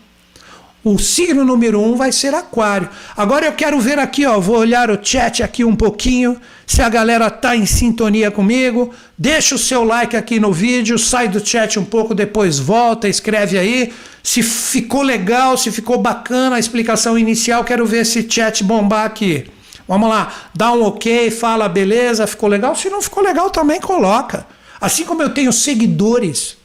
O signo número 1 vai ser Aquário. Agora eu quero ver aqui, vou olhar o chat aqui um pouquinho, se a galera tá em sintonia comigo. Deixa o seu like aqui no vídeo, sai do chat um pouco, depois volta, escreve aí. Se ficou legal, se ficou bacana a explicação inicial, quero ver esse chat bombar aqui. Vamos lá, dá um ok, fala beleza, ficou legal. Se não ficou legal também coloca. Assim como eu tenho seguidores,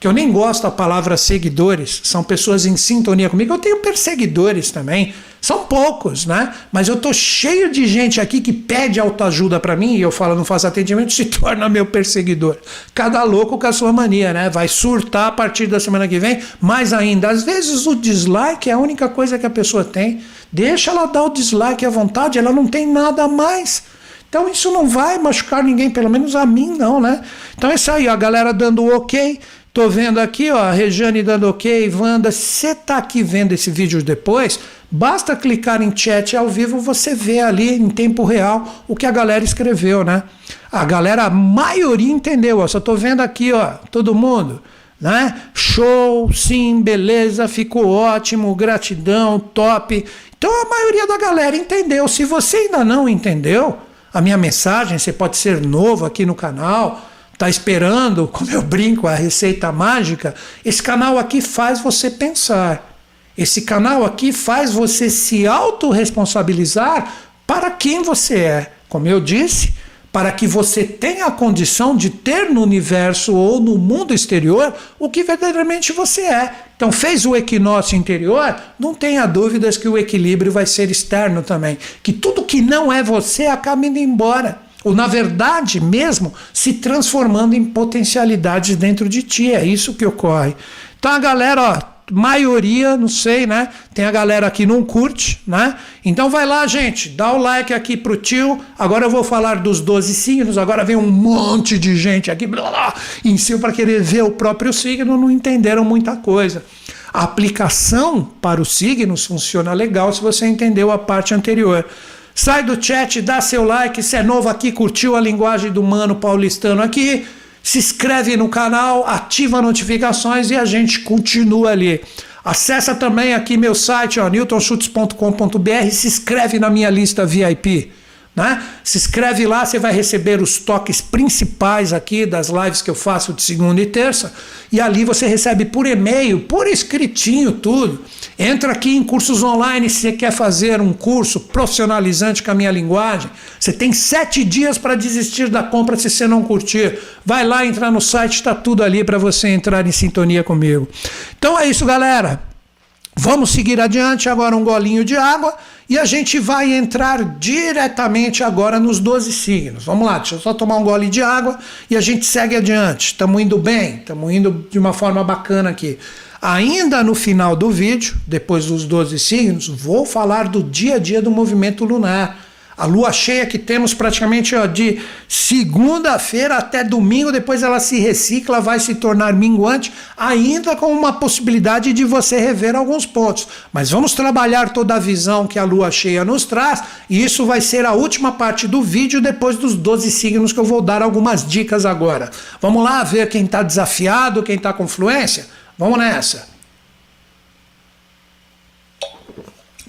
que eu nem gosto da palavra seguidores, são pessoas em sintonia comigo, eu tenho perseguidores também, são poucos, mas eu tô cheio de gente aqui que pede autoajuda para mim, e eu falo, não faço atendimento, se torna meu perseguidor. Cada louco com a sua mania, vai surtar a partir da semana que vem, mais ainda, às vezes o dislike é a única coisa que a pessoa tem, deixa ela dar o dislike à vontade, ela não tem nada a mais. Então isso não vai machucar ninguém, pelo menos a mim não, Então é isso aí, a galera dando ok. Tô vendo aqui, a Regiane dando ok, Wanda, você tá aqui vendo esse vídeo depois, basta clicar em chat ao vivo, você vê ali em tempo real o que a galera escreveu, A galera, a maioria entendeu, só tô vendo aqui, todo mundo, Show, sim, beleza, ficou ótimo, gratidão, top. Então a maioria da galera entendeu. Se você ainda não entendeu a minha mensagem, você pode ser novo aqui no canal, está esperando, como eu brinco, a receita mágica, esse canal aqui faz você pensar. Esse canal aqui faz você se autorresponsabilizar para quem você é. Como eu disse, para que você tenha a condição de ter no universo ou no mundo exterior o que verdadeiramente você é. Então fez o equinócio interior, não tenha dúvidas que o equilíbrio vai ser externo também. Que tudo que não é você acaba indo embora. ou na verdade mesmo, se transformando em potencialidades dentro de ti. É isso que ocorre. Então a galera, ó, maioria, não sei, né? Tem a galera que não curte, né? Então vai lá, gente, dá o like aqui pro tio. Agora eu vou falar dos 12 signos. Agora vem um monte de gente aqui, blá, blá, em si, para querer ver o próprio signo, não entenderam muita coisa. A aplicação para os signos funciona legal se você entendeu a parte anterior. Sai do chat, dá seu like, se é novo aqui, curtiu a linguagem do mano paulistano aqui, se inscreve no canal, ativa notificações e a gente continua ali. Acessa também aqui meu site, newtonschultz.com.br, se inscreve na minha lista VIP, né? Se inscreve lá, você vai receber os toques principais aqui das lives que eu faço de segunda e terça, e ali você recebe por e-mail, por escritinho tudo. Entra aqui em cursos online, se você quer fazer um curso profissionalizante com a minha linguagem, você tem 7 dias para desistir da compra se você não curtir. Vai lá entrar no site, está tudo ali para você entrar em sintonia comigo. Então é isso, galera. Vamos seguir adiante, agora um golinho de água, e a gente vai entrar diretamente agora nos 12 signos. Vamos lá, deixa eu só tomar um gole de água e a gente segue adiante. Estamos indo bem, estamos indo de uma forma bacana aqui. Ainda no final do vídeo, depois dos 12 signos, vou falar do dia a dia do movimento lunar. A lua cheia que temos praticamente, ó, de segunda-feira até domingo, depois ela se recicla, vai se tornar minguante, ainda com uma possibilidade de você rever alguns pontos. Mas vamos trabalhar toda a visão que a lua cheia nos traz, e isso vai ser a última parte do vídeo, depois dos 12 signos, que eu vou dar algumas dicas agora. Vamos lá ver quem está desafiado, quem está com fluência? Vamos nessa.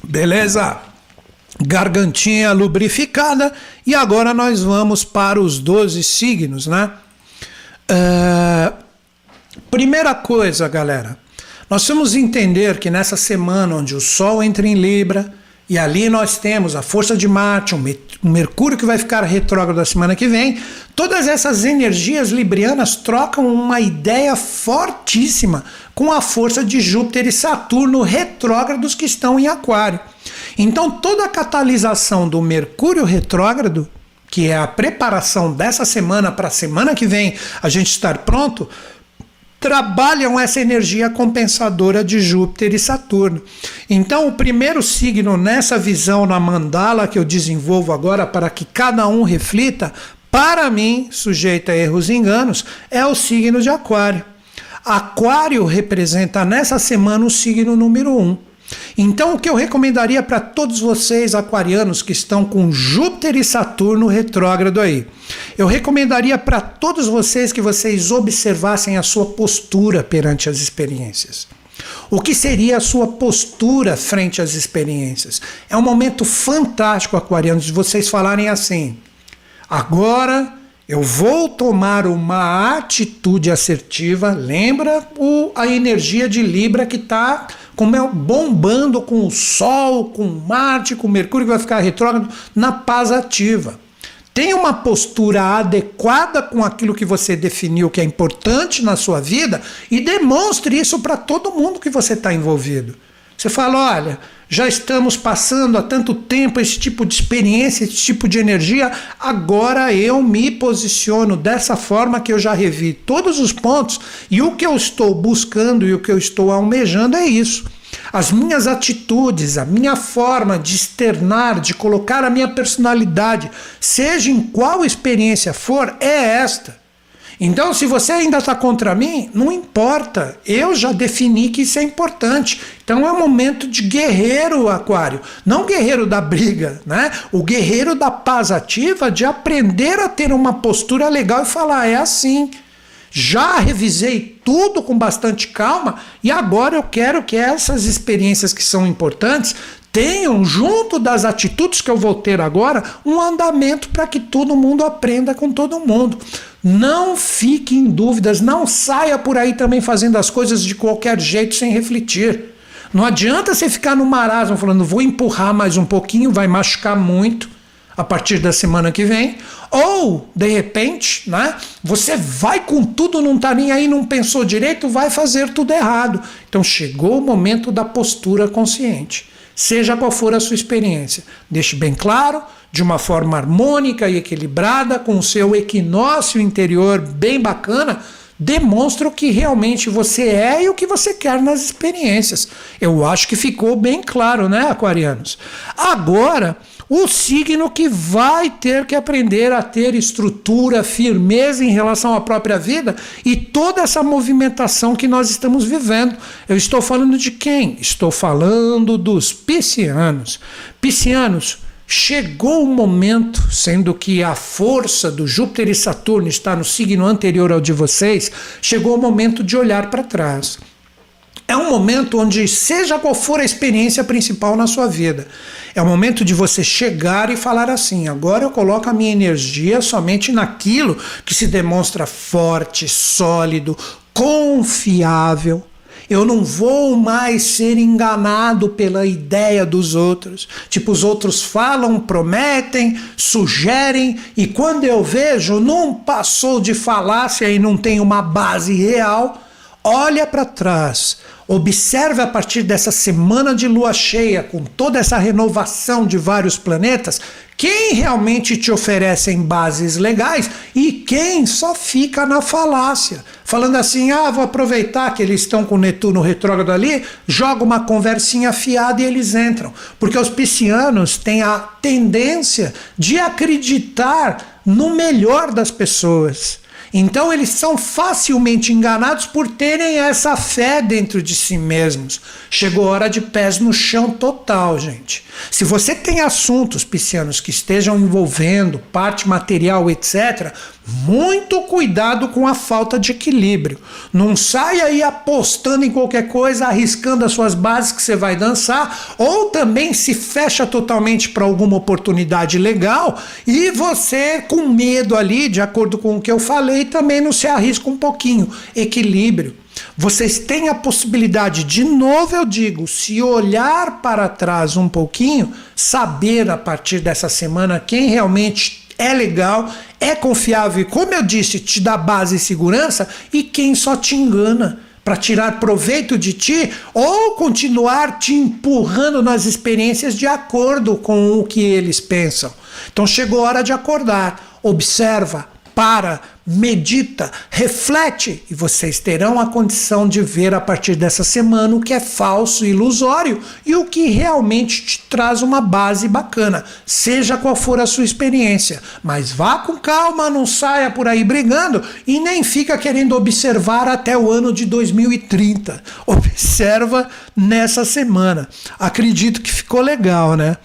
Beleza? Gargantinha lubrificada, e agora nós vamos para os 12 signos, né? Primeira coisa, galera, nós temos que entender que nessa semana onde o Sol entra em Libra, e ali nós temos a força de Marte, o Mercúrio que vai ficar retrógrado a semana que vem, todas essas energias librianas trocam uma ideia fortíssima com a força de Júpiter e Saturno retrógrados que estão em Aquário. Então toda a catalisação do Mercúrio retrógrado, que é a preparação dessa semana para a semana que vem a gente estar pronto, trabalham essa energia compensadora de Júpiter e Saturno. Então o primeiro signo nessa visão na mandala que eu desenvolvo agora para que cada um reflita, para mim, sujeito a erros e enganos, é o signo de Aquário. Aquário representa nessa semana o signo número 1. Então o que eu recomendaria para todos vocês aquarianos que estão com Júpiter e Saturno retrógrado aí, eu recomendaria para todos vocês que vocês observassem a sua postura perante as experiências. O que seria a sua postura frente às experiências? É um momento fantástico, aquarianos, de vocês falarem assim: agora eu vou tomar uma atitude assertiva. Lembra a energia de Libra que está bombando com o Sol, com Marte, com Mercúrio, que vai ficar retrógrado, na paz ativa. Tenha uma postura adequada com aquilo que você definiu que é importante na sua vida e demonstre isso para todo mundo que você está envolvido. Você fala: olha, já estamos passando há tanto tempo esse tipo de experiência, esse tipo de energia, agora eu me posiciono dessa forma que eu já revi todos os pontos, e o que eu estou buscando e o que eu estou almejando é isso. As minhas atitudes, a minha forma de externar, de colocar a minha personalidade, seja em qual experiência for, é esta. Então, se você ainda está contra mim, não importa. Eu já defini que isso é importante. Então é um momento de guerreiro, Aquário. Não guerreiro da briga, né? O guerreiro da paz ativa, de aprender a ter uma postura legal e falar: é assim. Já revisei tudo com bastante calma e agora eu quero que essas experiências que são importantes tenham, junto das atitudes que eu vou ter agora, um andamento para que todo mundo aprenda com todo mundo. Não fique em dúvidas, não saia por aí também fazendo as coisas de qualquer jeito sem refletir. Não adianta você ficar no marasmo falando: vou empurrar mais um pouquinho, vai machucar muito a partir da semana que vem. Ou, de repente, né, você vai com tudo, não tá nem aí, não pensou direito, vai fazer tudo errado. Então chegou o momento da postura consciente. seja qual for a sua experiência. Deixe bem claro, de uma forma harmônica e equilibrada, com o seu equinócio interior bem bacana, demonstra o que realmente você é e o que você quer nas experiências. Eu acho que ficou bem claro, né, aquarianos? Agora, o signo que vai ter que aprender a ter estrutura, firmeza em relação à própria vida e toda essa movimentação que nós estamos vivendo. Eu estou falando de quem? Estou falando dos piscianos. Piscianos, chegou o momento, sendo que a força do Júpiter e Saturno está no signo anterior ao de vocês, chegou o momento de olhar para trás. É um momento onde, seja qual for a experiência principal na sua vida, é o momento de você chegar e falar assim: agora eu coloco a minha energia somente naquilo que se demonstra forte, sólido, confiável. Eu não vou mais ser enganado pela ideia dos outros. Tipo, os outros falam, prometem, sugerem, e quando eu vejo, não passou de falácia e não tem uma base real. Olha para trás, observe a partir dessa semana de lua cheia, com toda essa renovação de vários planetas, quem realmente te oferecem bases legais e quem só fica na falácia. Falando assim: ah, vou aproveitar que eles estão com o Netuno retrógrado ali, joga uma conversinha fiada e eles entram. Porque os piscianos têm a tendência de acreditar no melhor das pessoas. Então eles são facilmente enganados por terem essa fé dentro de si mesmos. Chegou a hora de pés no chão total, gente. Se você tem assuntos, piscianos, que estejam envolvendo parte material, etc., muito cuidado com a falta de equilíbrio. Não saia aí apostando em qualquer coisa, arriscando as suas bases que você vai dançar, ou também se fecha totalmente para alguma oportunidade legal e você, com medo ali, de acordo com o que eu falei, também não se arrisca um pouquinho. Equilíbrio. Vocês têm a possibilidade, de novo eu digo, se olhar para trás um pouquinho, saber a partir dessa semana quem realmente é legal, é confiável e, como eu disse, te dá base e segurança, e quem só te engana para tirar proveito de ti ou continuar te empurrando nas experiências de acordo com o que eles pensam. Então chegou a hora de acordar, observa, para, medita, reflete, e vocês terão a condição de ver a partir dessa semana o que é falso, ilusório, e o que realmente te traz uma base bacana, seja qual for a sua experiência. Mas vá com calma, não saia por aí brigando e nem fica querendo observar até o ano de 2030. Observa nessa semana. Acredito que ficou legal, né?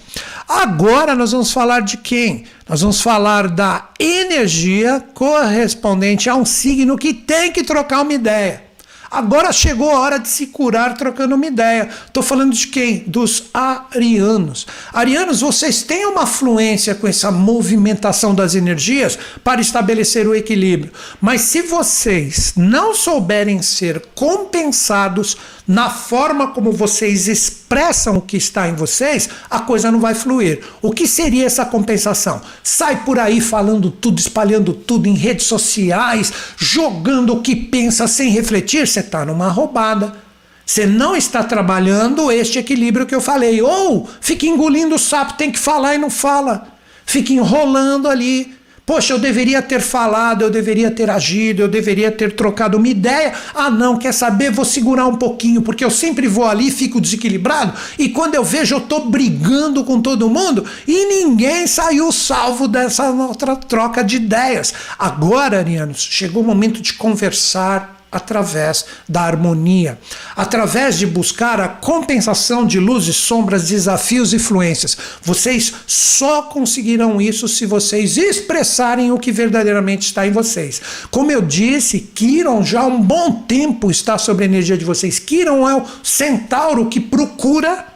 Agora nós vamos falar de quem? Nós vamos falar da energia correspondente a um signo que tem que trocar uma ideia. Agora chegou a hora de se curar trocando uma ideia. Estou falando de quem? Dos arianos. Arianos, vocês têm uma fluência com essa movimentação das energias para estabelecer o equilíbrio. Mas se vocês não souberem ser compensados na forma como vocês expressam o que está em vocês, a coisa não vai fluir. O que seria essa compensação? Sai por aí falando tudo, espalhando tudo em redes sociais, jogando o que pensa sem refletir, você está numa roubada. Você não está trabalhando este equilíbrio que eu falei. Ou fica engolindo o sapo, tem que falar e não fala. Fica enrolando ali. Poxa, eu deveria ter falado, eu deveria ter agido, eu deveria ter trocado uma ideia. Ah não, quer saber? Vou segurar um pouquinho, porque eu sempre vou ali, fico desequilibrado, e quando eu vejo eu tô brigando com todo mundo e ninguém saiu salvo dessa outra troca de ideias. Agora, arianos, chegou o momento de conversar através da harmonia, através de buscar a compensação de luzes, sombras, desafios e fluências. Vocês só conseguirão isso se vocês expressarem o que verdadeiramente está em vocês. Como eu disse, Quirón já há um bom tempo está sobre a energia de vocês. Quirón é o centauro que procura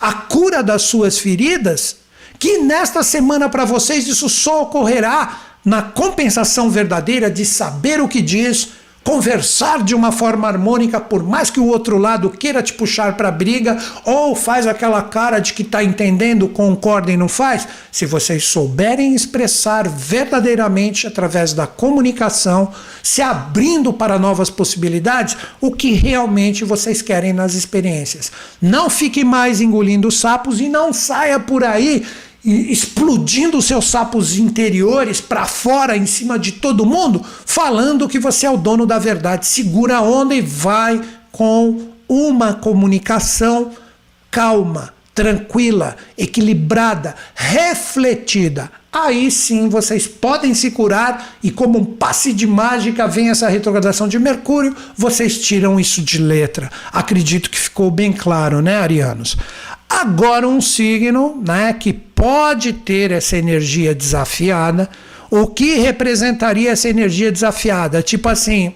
a cura das suas feridas, que nesta semana para vocês isso só ocorrerá na compensação verdadeira de saber o que diz, conversar de uma forma harmônica, por mais que o outro lado queira te puxar para a briga, ou faz aquela cara de que está entendendo, concorda e não faz. Se vocês souberem expressar verdadeiramente através da comunicação, se abrindo para novas possibilidades, o que realmente vocês querem nas experiências. Não fique mais engolindo sapos e não saia por aí explodindo os seus sapos interiores para fora, em cima de todo mundo, falando que você é o dono da verdade. Segura a onda e vai com uma comunicação calma, tranquila, equilibrada, refletida. Aí sim vocês podem se curar e, como um passe de mágica, vem essa retrogradação de Mercúrio, vocês tiram isso de letra. Acredito que ficou bem claro, né, arianos? Agora um signo, né, que pode ter essa energia desafiada. O que representaria essa energia desafiada? Tipo assim,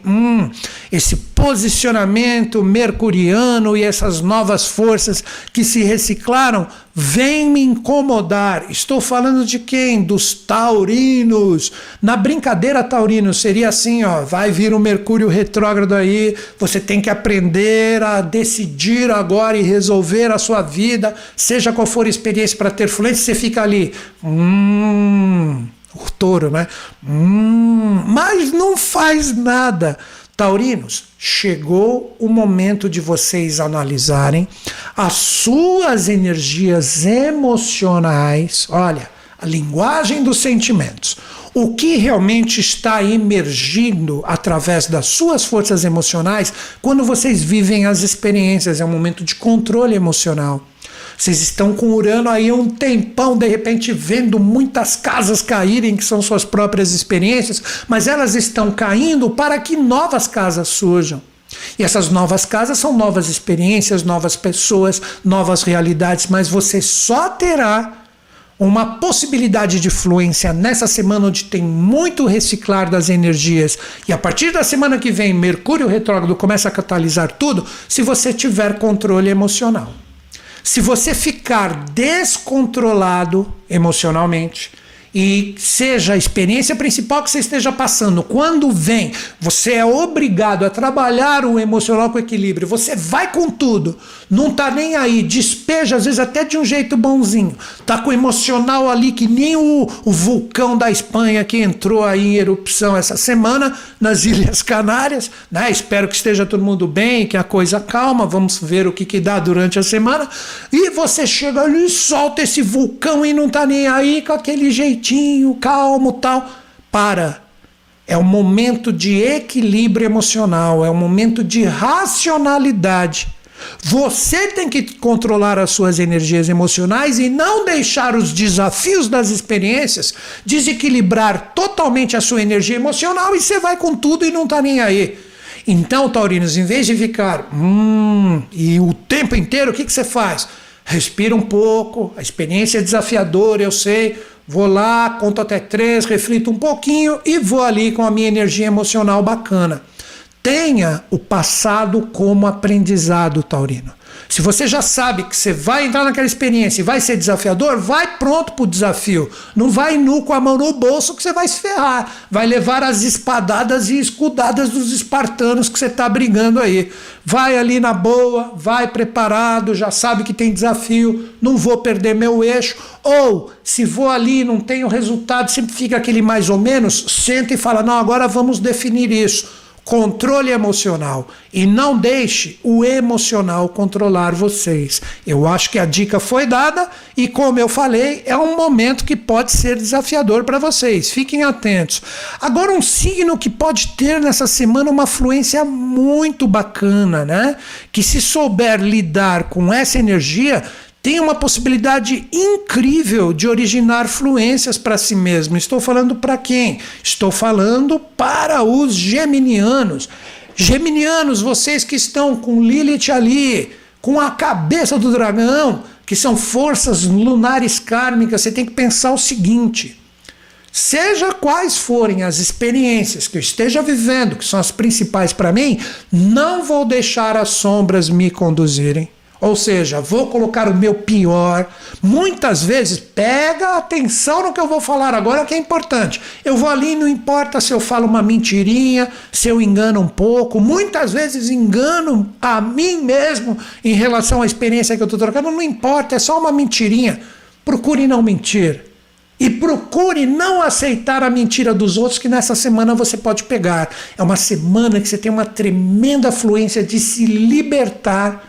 esse posicionamento mercuriano e essas novas forças que se reciclaram vêm me incomodar. Estou falando de quem? Dos taurinos. Na brincadeira, taurino, seria assim, ó, vai vir o Mercúrio retrógrado aí, você tem que aprender a decidir agora e resolver a sua vida, seja qual for a experiência para ter fluência, você fica ali, o touro, né? Mas não faz nada. Taurinos, chegou o momento de vocês analisarem as suas energias emocionais. Olha, a linguagem dos sentimentos. O que realmente está emergindo através das suas forças emocionais quando vocês vivem as experiências? É um momento de controle emocional. Vocês estão com Urano aí um tempão, de repente vendo muitas casas caírem, que são suas próprias experiências, mas elas estão caindo para que novas casas surjam. E essas novas casas são novas experiências, novas pessoas, novas realidades, mas você só terá uma possibilidade de fluência nessa semana, onde tem muito reciclar das energias, e a partir da semana que vem, Mercúrio retrógrado começa a catalisar tudo, se você tiver controle emocional. Se você ficar descontrolado emocionalmente, e seja a experiência principal que você esteja passando, quando vem, você é obrigado a trabalhar o emocional com equilíbrio, você vai com tudo, não tá nem aí, despeja, às vezes até de um jeito bonzinho, tá com o emocional ali que nem o vulcão da Espanha que entrou aí em erupção essa semana, nas Ilhas Canárias, né? Espero que esteja todo mundo bem, que a coisa calma, vamos ver o que dá durante a semana, e você chega ali e solta esse vulcão e não tá nem aí, com aquele jeitinho, calmo, tal. Para. É um momento de equilíbrio emocional, é um momento de racionalidade. Você tem que controlar as suas energias emocionais e não deixar os desafios das experiências desequilibrar totalmente a sua energia emocional, e você vai com tudo e não tá nem aí. Então, taurinos, em vez de ficar e o tempo inteiro, o que você faz? Respira um pouco, a experiência é desafiadora, eu sei, vou lá, conto até 3, reflito um pouquinho e vou ali com a minha energia emocional bacana. Tenha o passado como aprendizado, taurino. Se você já sabe que você vai entrar naquela experiência e vai ser desafiador, vai pronto pro desafio. Não vai nu com a mão no bolso que você vai se ferrar. Vai levar as espadadas e escudadas dos espartanos que você tá brigando aí. Vai ali na boa, vai preparado, já sabe que tem desafio, não vou perder meu eixo. Ou, se vou ali e não tenho resultado, sempre fica aquele mais ou menos, senta e fala, não, agora vamos definir isso. Controle emocional, e não deixe o emocional controlar vocês. Eu acho que a dica foi dada, e como eu falei, é um momento que pode ser desafiador para vocês, fiquem atentos. Agora um signo que pode ter nessa semana uma fluência muito bacana, né? Que se souber lidar com essa energia, tem uma possibilidade incrível de originar fluências para si mesmo. Estou falando para quem? Estou falando para os geminianos. Geminianos, vocês que estão com Lilith ali, com a cabeça do dragão, que são forças lunares kármicas, você tem que pensar o seguinte: seja quais forem as experiências que eu esteja vivendo, que são as principais para mim, não vou deixar as sombras me conduzirem. Ou seja, vou colocar o meu pior. Muitas vezes, pega atenção no que eu vou falar agora, que é importante. Eu vou ali, não importa se eu falo uma mentirinha, se eu engano um pouco. Muitas vezes engano a mim mesmo em relação à experiência que eu estou trocando. Não importa, é só uma mentirinha. Procure não mentir. E procure não aceitar a mentira dos outros, que nessa semana você pode pegar. É uma semana que você tem uma tremenda fluência de se libertar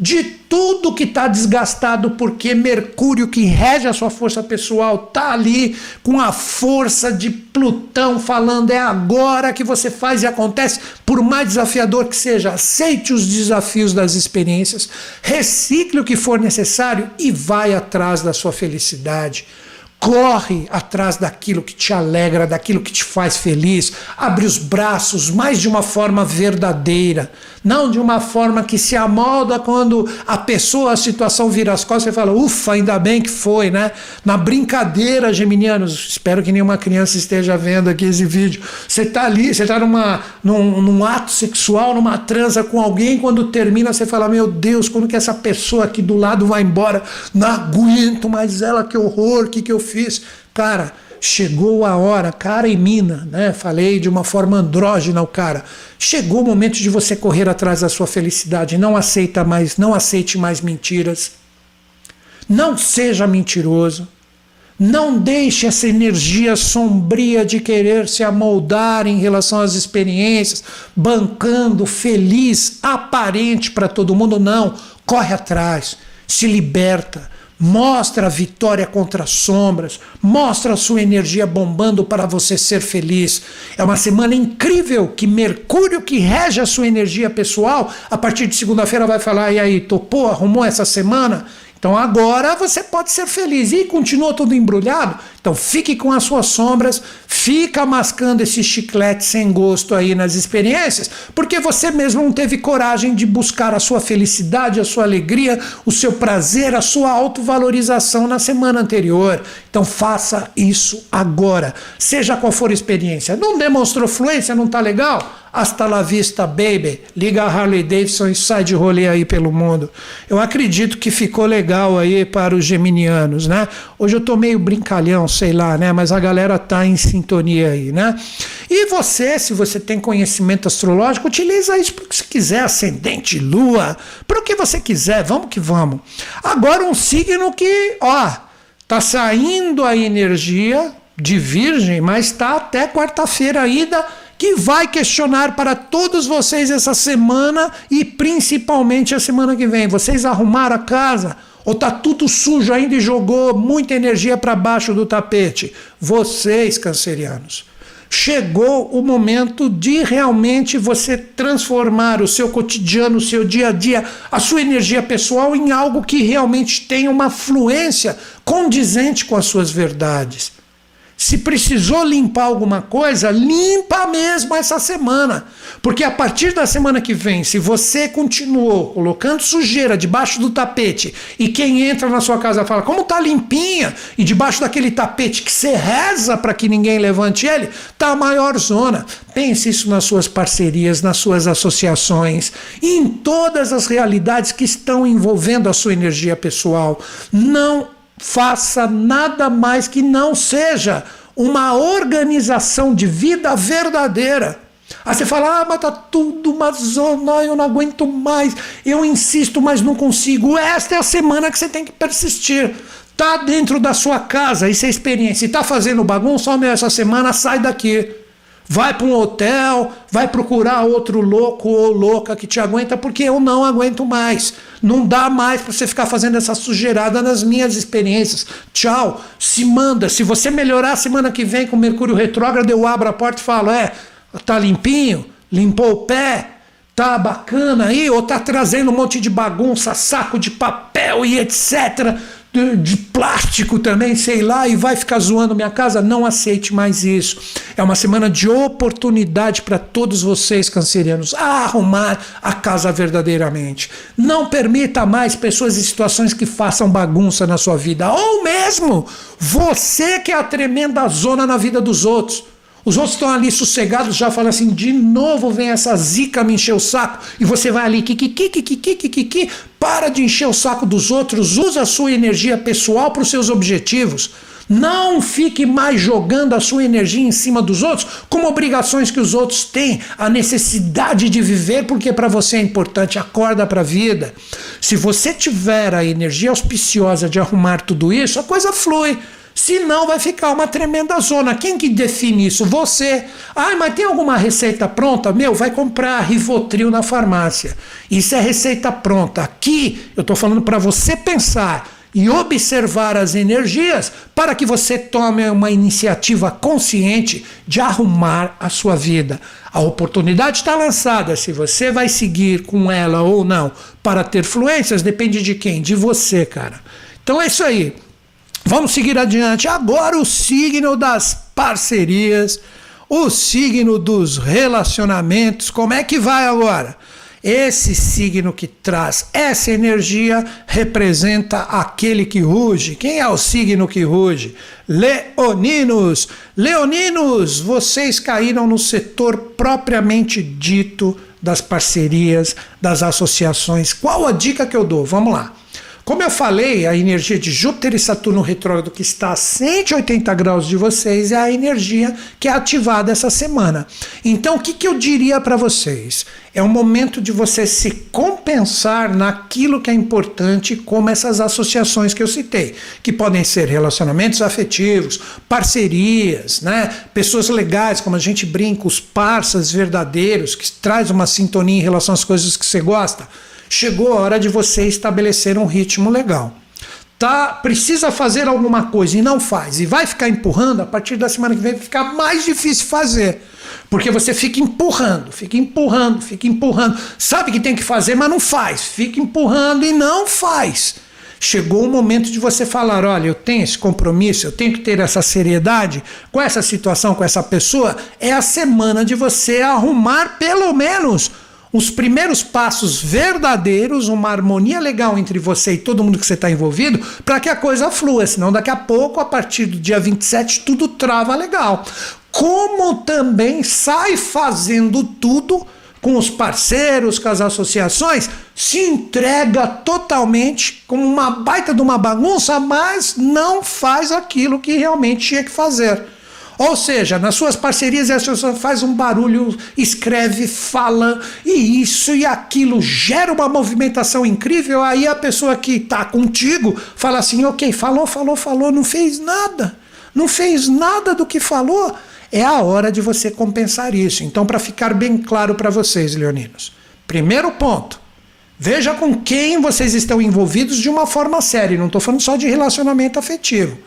de tudo que está desgastado, porque Mercúrio, que rege a sua força pessoal, está ali com a força de Plutão falando, é agora que você faz e acontece, por mais desafiador que seja. Aceite os desafios das experiências, recicle o que for necessário e vai atrás da sua felicidade. Corre atrás daquilo que te alegra, daquilo que te faz feliz. Abre os braços, mas de uma forma verdadeira. Não de uma forma que se amolda quando a pessoa, a situação vira as costas e fala, ufa, ainda bem que foi, né? Na brincadeira, geminianos, espero que nenhuma criança esteja vendo aqui esse vídeo. Você tá ali, você tá num ato sexual, numa transa com alguém, quando termina você fala, meu Deus, quando que essa pessoa aqui do lado vai embora? Não aguento mais ela, que horror, o que eu fiz, cara, chegou a hora, cara e mina, né, falei de uma forma andrógina ao cara, chegou o momento de você correr atrás da sua felicidade, não aceite mais mentiras, não seja mentiroso, não deixe essa energia sombria de querer se amoldar em relação às experiências, bancando, feliz, aparente para todo mundo, não, corre atrás, se liberta, mostra a vitória contra as sombras, mostra a sua energia bombando para você ser feliz. É uma semana incrível que Mercúrio, que rege a sua energia pessoal, a partir de segunda-feira vai falar, e aí, topou, arrumou essa semana? Então agora você pode ser feliz. E continua tudo embrulhado? Então fique com as suas sombras, fica mascando esse chiclete sem gosto aí nas experiências, porque você mesmo não teve coragem de buscar a sua felicidade, a sua alegria, o seu prazer, a sua autovalorização na semana anterior. Então faça isso agora, seja qual for a experiência. Não demonstrou fluência, não tá legal? Hasta la vista, baby. Liga a Harley Davidson e sai de rolê aí pelo mundo. Eu acredito que ficou legal aí para os geminianos, né? Hoje eu tô meio brincalhão, sei lá, né? Mas a galera tá em sintonia aí, né? E você, se você tem conhecimento astrológico, utiliza isso porque você quiser, ascendente, lua, para o que você quiser, vamos que vamos. Agora um signo que, ó, tá saindo a energia de Virgem, mas tá até quarta-feira ainda, que vai questionar para todos vocês essa semana e principalmente a semana que vem. Vocês arrumaram a casa? Ou tá tudo sujo ainda e jogou muita energia para baixo do tapete? Vocês, cancerianos, chegou o momento de realmente você transformar o seu cotidiano, o seu dia a dia, a sua energia pessoal em algo que realmente tenha uma fluência condizente com as suas verdades. Se precisou limpar alguma coisa, limpa mesmo essa semana. Porque a partir da semana que vem, se você continuou colocando sujeira debaixo do tapete e quem entra na sua casa fala, como tá limpinha, e debaixo daquele tapete que você reza para que ninguém levante ele, tá a maior zona. Pense isso nas suas parcerias, nas suas associações, em todas as realidades que estão envolvendo a sua energia pessoal. Não faça nada mais que não seja uma organização de vida verdadeira. Aí você fala, ah, mas tá tudo uma zona, eu não aguento mais, eu insisto, mas não consigo. Esta é a semana que você tem que persistir. Tá dentro da sua casa, isso é experiência. E tá fazendo bagunça, ó, meu, essa semana sai daqui. Vai para um hotel, vai procurar outro louco ou louca que te aguenta, porque eu não aguento mais. Não dá mais para você ficar fazendo essa sujeirada nas minhas experiências. Tchau, se manda. Se você melhorar semana que vem com o Mercúrio retrógrado, eu abro a porta e falo, tá limpinho? Limpou o pé? Tá bacana aí? Ou tá trazendo um monte de bagunça, saco de papel e etc., de plástico também, sei lá, e vai ficar zoando minha casa? Não aceite mais isso. É uma semana de oportunidade para todos vocês, cancerianos, a arrumar a casa verdadeiramente. Não permita mais pessoas e situações que façam bagunça na sua vida, ou mesmo você que é a tremenda zona na vida dos outros. Os outros estão ali sossegados, já falam assim, de novo vem essa zica me encher o saco, e você vai ali, para de encher o saco dos outros, usa a sua energia pessoal para os seus objetivos, não fique mais jogando a sua energia em cima dos outros, como obrigações que os outros têm, a necessidade de viver, porque para você é importante, acorda para a vida. Se você tiver a energia auspiciosa de arrumar tudo isso, a coisa flui. Senão vai ficar uma tremenda zona. Quem que define isso? Você. Ah, mas tem alguma receita pronta? Meu, vai comprar Rivotril na farmácia. Isso é receita pronta. Aqui eu estou falando para você pensar e observar as energias para que você tome uma iniciativa consciente de arrumar a sua vida. A oportunidade está lançada. Se você vai seguir com ela ou não para ter fluências, depende de quem? De você, cara. Então é isso aí. Vamos seguir adiante. Agora o signo das parcerias, o signo dos relacionamentos. Como é que vai agora? Esse signo que traz essa energia representa aquele que ruge. Quem é o signo que ruge? Leoninos. Leoninos, vocês caíram no setor propriamente dito das parcerias, das associações. Qual a dica que eu dou? Vamos lá. Como eu falei, a energia de Júpiter e Saturno retrógrado que está a 180 graus de vocês é a energia que é ativada essa semana. Então o que eu diria para vocês? É o momento de você se compensar naquilo que é importante, como essas associações que eu citei, que podem ser relacionamentos afetivos, parcerias, né? Pessoas legais, como a gente brinca, os parceiros verdadeiros, que traz uma sintonia em relação às coisas que você gosta. Chegou a hora de você estabelecer um ritmo legal. Tá? Precisa fazer alguma coisa e não faz. E vai ficar empurrando, a partir da semana que vem vai ficar mais difícil fazer. Porque você fica empurrando, Sabe que tem que fazer, mas não faz. Fica empurrando e não faz. Chegou o momento de você falar, olha, eu tenho esse compromisso, eu tenho que ter essa seriedade com essa situação, com essa pessoa. É a semana de você arrumar pelo menos os primeiros passos verdadeiros, uma harmonia legal entre você e todo mundo que você está envolvido, para que a coisa flua, senão daqui a pouco, a partir do dia 27, tudo trava legal. Como também sai fazendo tudo com os parceiros, com as associações, se entrega totalmente como uma baita de uma bagunça, mas não faz aquilo que realmente tinha que fazer. Ou seja, nas suas parcerias as pessoas fazem um barulho, escreve, fala, e isso e aquilo gera uma movimentação incrível, aí a pessoa que está contigo fala assim, ok, falou, não fez nada do que falou. É a hora de você compensar isso. Então, para ficar bem claro para vocês, leoninos, primeiro ponto, veja com quem vocês estão envolvidos de uma forma séria, não estou falando só de relacionamento afetivo.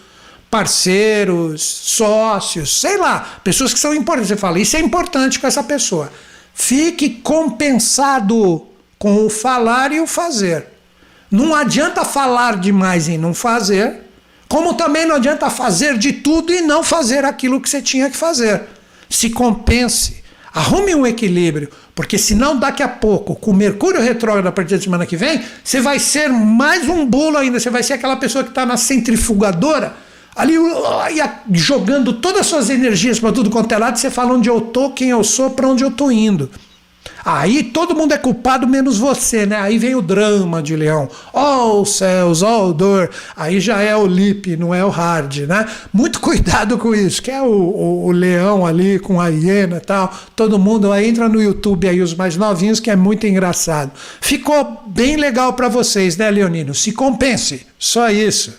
Parceiros, sócios, sei lá, pessoas que são importantes. Você fala, isso é importante com essa pessoa. Fique compensado com o falar e o fazer. Não adianta falar demais e não fazer, como também não adianta fazer de tudo e não fazer aquilo que você tinha que fazer. Se compense, arrume um equilíbrio, porque senão daqui a pouco, com o Mercúrio retrógrado a partir da semana que vem, você vai ser mais um bolo ainda, você vai ser aquela pessoa que está na centrifugadora, ali jogando todas as suas energias para tudo quanto é lado, você fala onde eu tô, quem eu sou, para onde eu tô indo. Aí todo mundo é culpado menos você, né? Aí vem o drama de Leão. Oh, céus, oh, dor. Aí já é o lip, não é o hard, né? Muito cuidado com isso, que é o Leão ali com a hiena e tal. Todo mundo aí entra no YouTube aí, os mais novinhos, que é muito engraçado. Ficou bem legal para vocês, né, leonino? Se compense, só isso.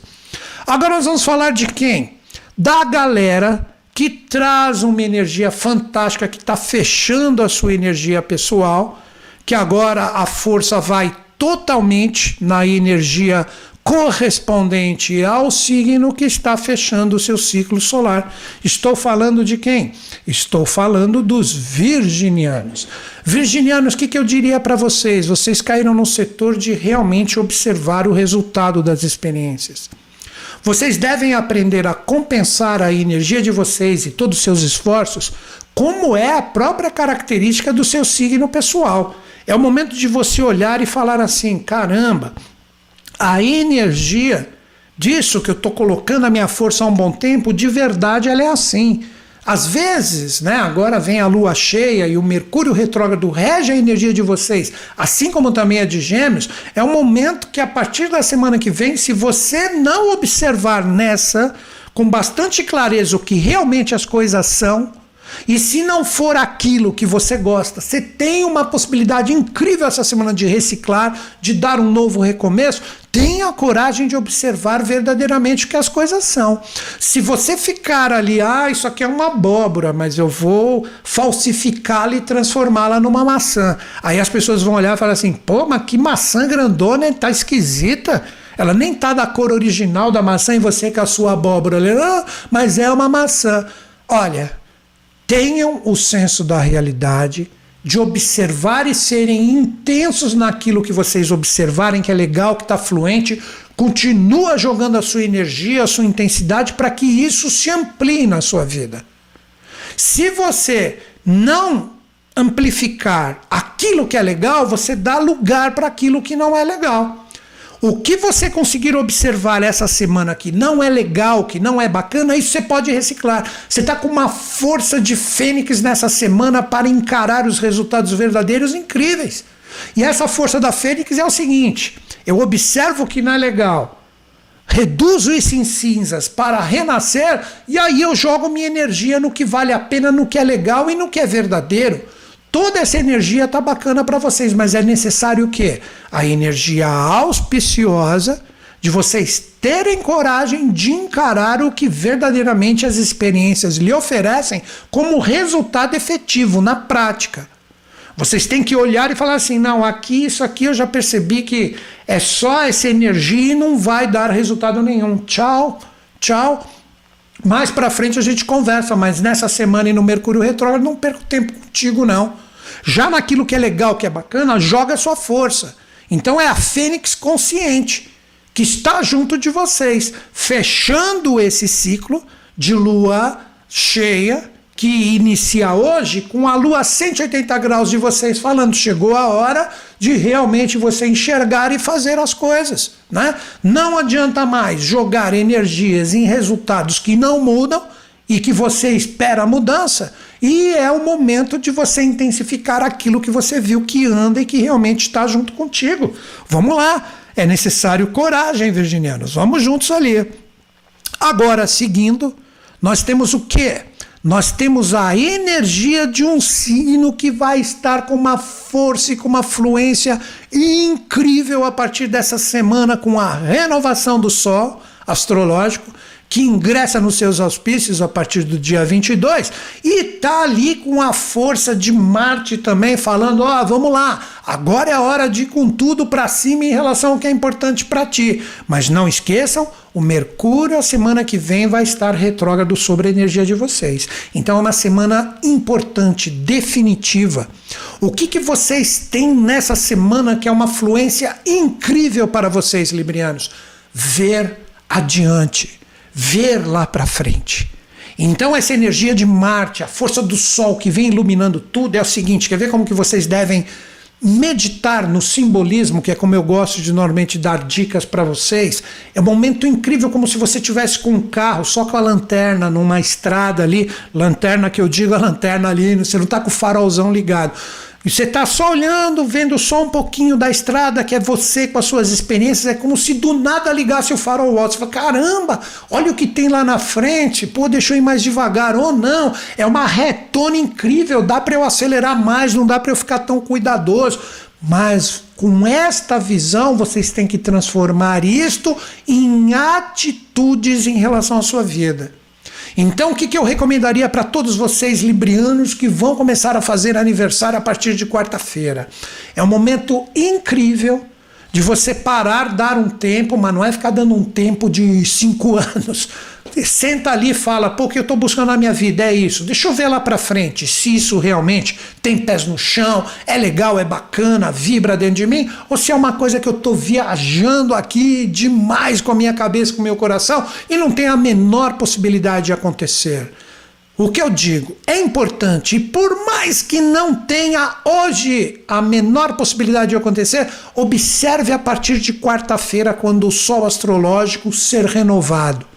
Agora nós vamos falar de quem? Da galera que traz uma energia fantástica, que está fechando a sua energia pessoal, que agora a força vai totalmente na energia correspondente ao signo que está fechando o seu ciclo solar. Estou falando de quem? Estou falando dos virginianos. Virginianos, o que eu diria para vocês? Vocês caíram no setor de realmente observar o resultado das experiências. Vocês devem aprender a compensar a energia de vocês e todos os seus esforços, como é a própria característica do seu signo pessoal. É o momento de você olhar e falar assim, caramba, a energia disso que eu estou colocando a minha força há um bom tempo, de verdade ela é assim. Às vezes, né, agora vem a lua cheia e o Mercúrio retrógrado rege a energia de vocês, assim como também a de Gêmeos, é um momento que a partir da semana que vem, se você não observar nessa, com bastante clareza o que realmente as coisas são, e se não for aquilo que você gosta, você tem uma possibilidade incrível essa semana de reciclar, de dar um novo recomeço. Tenha a coragem de observar verdadeiramente o que as coisas são. Se você ficar ali, isso aqui é uma abóbora, mas eu vou falsificá-la e transformá-la numa maçã. Aí as pessoas vão olhar e falar assim, pô, mas que maçã grandona, tá esquisita. Ela nem tá da cor original da maçã e você com a sua abóbora. Ah, mas é uma maçã. Olha, tenham o senso da realidade, de observar e serem intensos naquilo que vocês observarem, que é legal, que está fluente, continua jogando a sua energia, a sua intensidade, para que isso se amplie na sua vida. Se você não amplificar aquilo que é legal, você dá lugar para aquilo que não é legal. O que você conseguir observar essa semana que não é legal, que não é bacana, isso você pode reciclar. Você está com uma força de fênix nessa semana para encarar os resultados verdadeiros incríveis. E essa força da fênix é o seguinte, eu observo o que não é legal, reduzo isso em cinzas para renascer, e aí eu jogo minha energia no que vale a pena, no que é legal e no que é verdadeiro. Toda essa energia tá bacana para vocês, mas é necessário o quê? A energia auspiciosa de vocês terem coragem de encarar o que verdadeiramente as experiências lhe oferecem como resultado efetivo na prática. Vocês têm que olhar e falar assim, não, aqui, isso aqui eu já percebi que é só essa energia e não vai dar resultado nenhum. Tchau, tchau. Mais pra frente a gente conversa, mas nessa semana e no Mercúrio Retrógrado não perco tempo contigo não. Já naquilo que é legal, que é bacana, joga a sua força. Então é a fênix consciente, que está junto de vocês, fechando esse ciclo de lua cheia, que inicia hoje com a lua a 180 graus de vocês falando, chegou a hora de realmente você enxergar e fazer as coisas, né? Não adianta mais jogar energias em resultados que não mudam e que você espera a mudança, e é o momento de você intensificar aquilo que você viu que anda e que realmente está junto contigo. Vamos lá, é necessário coragem, virginianos, vamos juntos ali. Agora, seguindo, nós temos o quê? Nós temos a energia de um signo que vai estar com uma força e com uma fluência incrível a partir dessa semana, com a renovação do Sol astrológico, que ingressa nos seus auspícios a partir do dia 22, e está ali com a força de Marte também, falando, vamos lá, agora é a hora de ir com tudo para cima em relação ao que é importante para ti. Mas não esqueçam, o Mercúrio, a semana que vem, vai estar retrógrado sobre a energia de vocês. Então é uma semana importante, definitiva. O que vocês têm nessa semana que é uma fluência incrível para vocês, librianos? Ver adiante. Ver lá para frente. Então essa energia de Marte, a força do Sol que vem iluminando tudo, é o seguinte, quer ver como que vocês devem meditar no simbolismo, que é como eu gosto de normalmente dar dicas para vocês? É um momento incrível, como se você estivesse com um carro, só com a lanterna, numa estrada ali, lanterna que eu digo, a lanterna ali, você não está com o farolzão ligado. E você está só olhando, vendo só um pouquinho da estrada, que é você com as suas experiências, é como se do nada ligasse o farol alto. Você fala, caramba, olha o que tem lá na frente, pô, deixa eu ir mais devagar, ou não, é uma retona incrível, dá para eu acelerar mais, não dá para eu ficar tão cuidadoso. Mas com esta visão, vocês têm que transformar isto em atitudes em relação à sua vida. Então, o que eu recomendaria para todos vocês librianos que vão começar a fazer aniversário a partir de quarta-feira? É um momento incrível de você parar, dar um tempo, mas não é ficar dando um tempo de 5 anos. Senta ali e fala, pô, o que eu estou buscando na minha vida é isso. Deixa eu ver lá para frente se isso realmente tem pés no chão, é legal, é bacana, vibra dentro de mim, ou se é uma coisa que eu estou viajando aqui demais com a minha cabeça, com o meu coração, e não tem a menor possibilidade de acontecer. O que eu digo é importante, e por mais que não tenha hoje a menor possibilidade de acontecer, observe a partir de quarta-feira, quando o Sol astrológico ser renovado.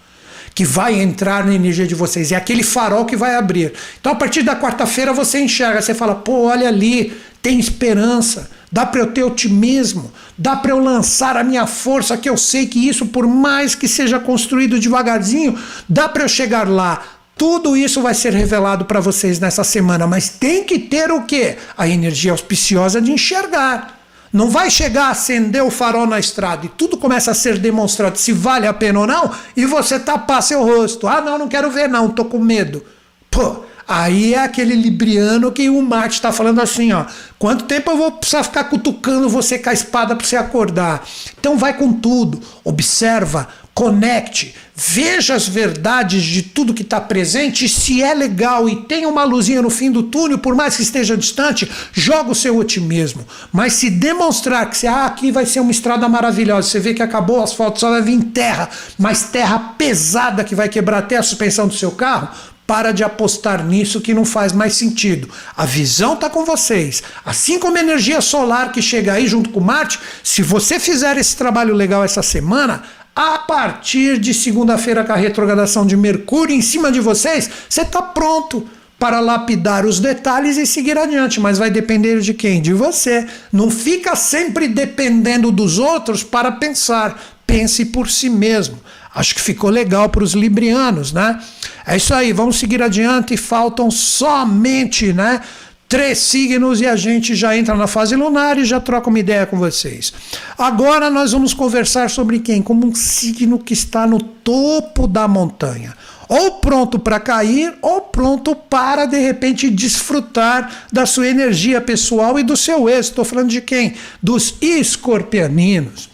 que vai entrar na energia de vocês. É aquele farol que vai abrir. Então, a partir da quarta-feira, você enxerga, você fala, pô, olha ali, tem esperança, dá para eu ter otimismo, dá para eu lançar a minha força, que eu sei que isso, por mais que seja construído devagarzinho, dá para eu chegar lá. Tudo isso vai ser revelado para vocês nessa semana, mas tem que ter o quê? A energia auspiciosa de enxergar. Não vai chegar a acender o farol na estrada e tudo começa a ser demonstrado se vale a pena ou não, e você tapar seu rosto. Ah, não, não quero ver não, tô com medo. Pô, aí é aquele libriano que o Marte está falando assim, ó, quanto tempo eu vou precisar ficar cutucando você com a espada para você acordar? Então vai com tudo, observa, conecte, veja as verdades de tudo que está presente, se é legal e tem uma luzinha no fim do túnel, por mais que esteja distante, joga o seu otimismo. Mas se demonstrar que aqui vai ser uma estrada maravilhosa, você vê que acabou o asfalto, só vai vir terra, mas terra pesada que vai quebrar até a suspensão do seu carro, para de apostar nisso que não faz mais sentido. A visão está com vocês. Assim como a energia solar que chega aí junto com Marte, se você fizer esse trabalho legal essa semana, a partir de segunda-feira, com a retrogradação de Mercúrio em cima de vocês, você está pronto para lapidar os detalhes e seguir adiante. Mas vai depender de quem? De você. Não fica sempre dependendo dos outros para pensar. Pense por si mesmo. Acho que ficou legal para os librianos, né? É isso aí, vamos seguir adiante. Faltam somente, né, 3 signos e a gente já entra na fase lunar e já troca uma ideia com vocês. Agora nós vamos conversar sobre quem? Como um signo que está no topo da montanha. Ou pronto para cair, ou pronto para, de repente, desfrutar da sua energia pessoal e do seu êxito. Estou falando de quem? Dos escorpianinos.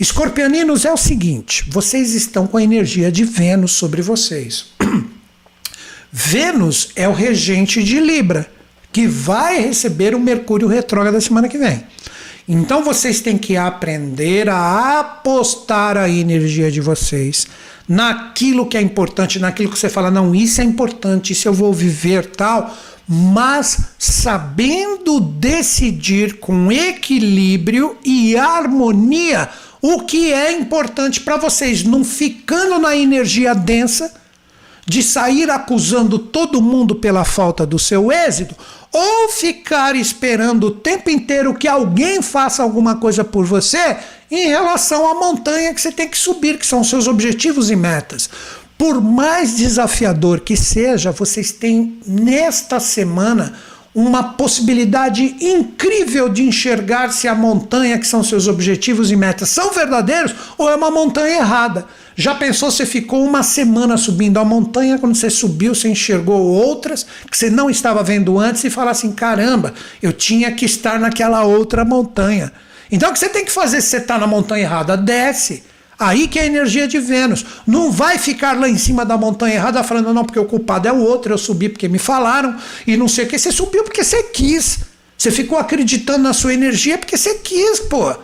Escorpianinos é o seguinte, vocês estão com a energia de Vênus sobre vocês. Vênus é o regente de Libra, que vai receber o Mercúrio retrógrado da semana que vem. Então vocês têm que aprender a apostar a energia de vocês naquilo que é importante, naquilo que você fala, não, isso é importante, isso eu vou viver, tal, mas sabendo decidir com equilíbrio e harmonia o que é importante para vocês, não ficando na energia densa de sair acusando todo mundo pela falta do seu êxito, ou ficar esperando o tempo inteiro que alguém faça alguma coisa por você em relação à montanha que você tem que subir, que são seus objetivos e metas. Por mais desafiador que seja, vocês têm nesta semana uma possibilidade incrível de enxergar se a montanha que são seus objetivos e metas são verdadeiros ou é uma montanha errada. Já pensou, você ficou uma semana subindo a montanha, quando você subiu você enxergou outras que você não estava vendo antes e fala assim, caramba, eu tinha que estar naquela outra montanha. Então o que você tem que fazer se você está na montanha errada? Desce. Aí que é a energia de Vênus. Não vai ficar lá em cima da montanha errada falando, não, porque o culpado é o outro, eu subi porque me falaram, e não sei o que. Você subiu porque você quis. Você ficou acreditando na sua energia porque você quis, pô.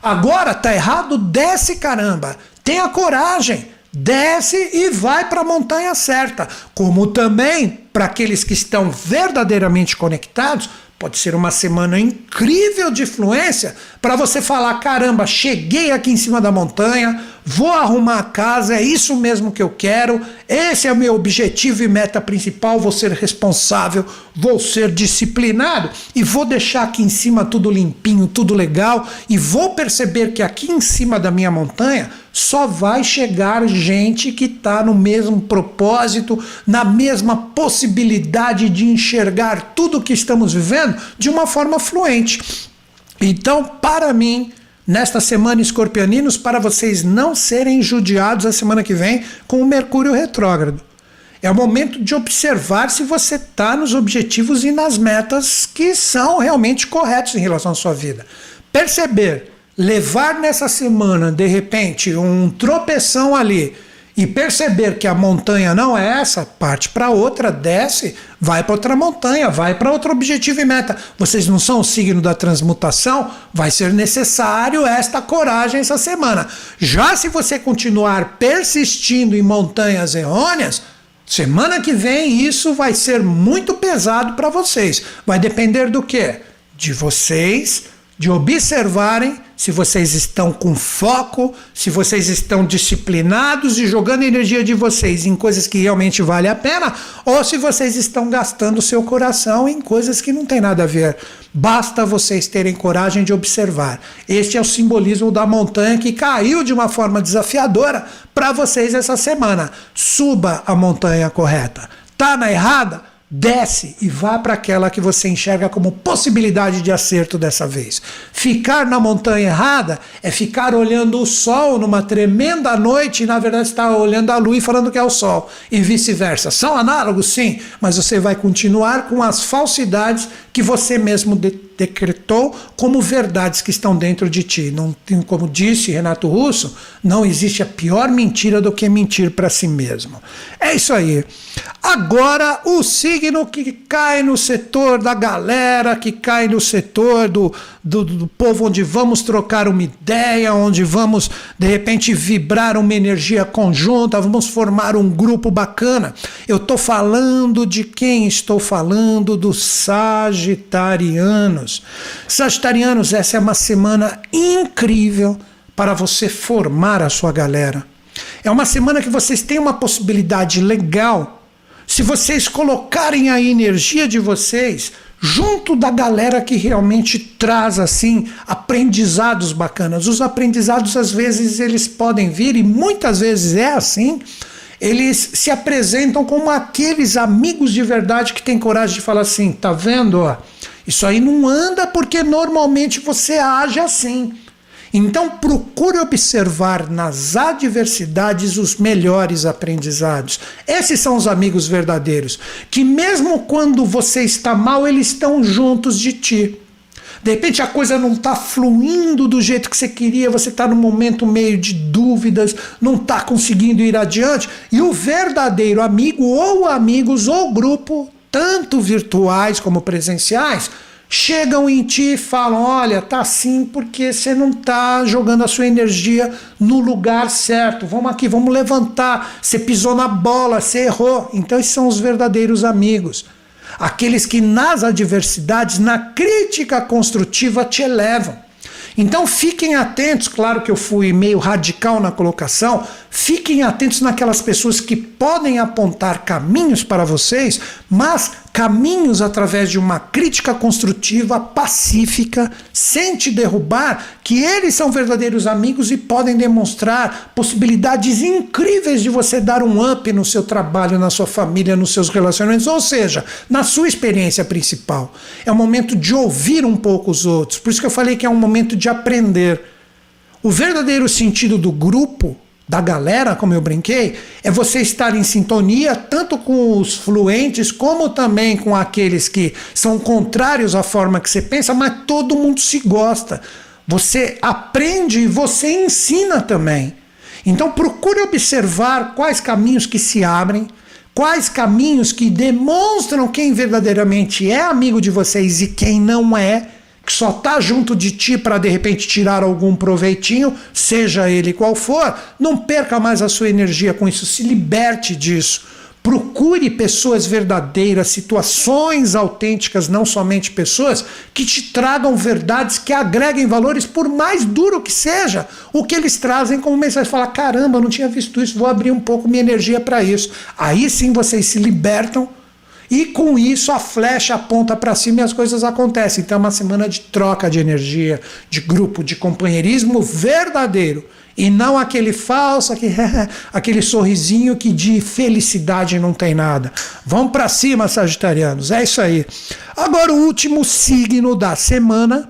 Agora tá errado, desce, caramba. Tenha coragem. Desce e vai para a montanha certa. Como também, para aqueles que estão verdadeiramente conectados, pode ser uma semana incrível de influência para você falar, caramba, cheguei aqui em cima da montanha, vou arrumar a casa, é isso mesmo que eu quero, esse é o meu objetivo e meta principal, vou ser responsável, vou ser disciplinado e vou deixar aqui em cima tudo limpinho, tudo legal, e vou perceber que aqui em cima da minha montanha só vai chegar gente que está no mesmo propósito, na mesma possibilidade de enxergar tudo que estamos vivendo de uma forma fluente. Então, para mim, nesta semana, escorpianinos, para vocês não serem judiados a semana que vem com o Mercúrio retrógrado. É o momento de observar se você está nos objetivos e nas metas que são realmente corretos em relação à sua vida. Perceber, levar nessa semana, de repente, um tropeção ali e perceber que a montanha não é essa, parte para outra, desce, vai para outra montanha, vai para outro objetivo e meta. Vocês não são o signo da transmutação? Vai ser necessário esta coragem essa semana. Já se você continuar persistindo em montanhas errôneas, semana que vem isso vai ser muito pesado para vocês. Vai depender do quê? De vocês, de observarem se vocês estão com foco, se vocês estão disciplinados e jogando a energia de vocês em coisas que realmente valem a pena, ou se vocês estão gastando o seu coração em coisas que não tem nada a ver. Basta vocês terem coragem de observar. Este é o simbolismo da montanha que caiu de uma forma desafiadora para vocês essa semana. Suba a montanha correta. Tá na errada? Desce e vá para aquela que você enxerga como possibilidade de acerto dessa vez. Ficar na montanha errada é ficar olhando o sol numa tremenda noite e na verdade está olhando a lua e falando que é o sol, e vice-versa. São análogos, sim, mas você vai continuar com as falsidades que você mesmo decretou como verdades que estão dentro de ti. Não, como disse Renato Russo, não existe a pior mentira do que mentir para si mesmo. É isso aí. Agora o signo que cai no setor da galera, que cai no setor do povo, onde vamos trocar uma ideia, onde vamos de repente vibrar uma energia conjunta, vamos formar um grupo bacana. Eu estou falando de quem? Estou falando dos sagitarianos. Sagitarianos, essa é uma semana incrível para você formar a sua galera. É uma semana que vocês têm uma possibilidade legal. Se vocês colocarem a energia de vocês junto da galera que realmente traz, assim, aprendizados bacanas. Os aprendizados, às vezes, eles podem vir, e muitas vezes é assim, eles se apresentam como aqueles amigos de verdade que têm coragem de falar assim, tá vendo? Isso aí não anda porque normalmente você age assim. Então procure observar nas adversidades os melhores aprendizados. Esses são os amigos verdadeiros, que mesmo quando você está mal, eles estão juntos de ti. De repente a coisa não está fluindo do jeito que você queria, você está num momento meio de dúvidas, não está conseguindo ir adiante, e o verdadeiro amigo, ou amigos, ou grupo, tanto virtuais como presenciais, chegam em ti e falam, olha, tá assim porque você não tá jogando a sua energia no lugar certo, vamos aqui, vamos levantar, você pisou na bola, você errou. Então esses são os verdadeiros amigos, aqueles que nas adversidades, na crítica construtiva te elevam. Então fiquem atentos, claro que eu fui meio radical na colocação, fiquem atentos naquelas pessoas que podem apontar caminhos para vocês, mas caminhos através de uma crítica construtiva, pacífica, sem te derrubar, que eles são verdadeiros amigos e podem demonstrar possibilidades incríveis de você dar um up no seu trabalho, na sua família, nos seus relacionamentos, ou seja, na sua experiência principal. É o momento de ouvir um pouco os outros, por isso que eu falei que é um momento de aprender. O verdadeiro sentido do grupo, da galera, como eu brinquei, é você estar em sintonia tanto com os fluentes como também com aqueles que são contrários à forma que você pensa, mas todo mundo se gosta. Você aprende e você ensina também. Então procure observar quais caminhos que se abrem, quais caminhos que demonstram quem verdadeiramente é amigo de vocês e quem não é, que só está junto de ti para de repente tirar algum proveitinho, seja ele qual for. Não perca mais a sua energia com isso, se liberte disso. Procure pessoas verdadeiras, situações autênticas, não somente pessoas que te tragam verdades, que agreguem valores, por mais duro que seja o que eles trazem como mensagem. Fala, caramba, eu não tinha visto isso, vou abrir um pouco minha energia para isso. Aí sim vocês se libertam, e com isso a flecha aponta para cima e as coisas acontecem. Então é uma semana de troca de energia, de grupo, de companheirismo verdadeiro. E não aquele falso, aquele sorrisinho que de felicidade não tem nada. Vão para cima, sagitarianos. É isso aí. Agora o último signo da semana,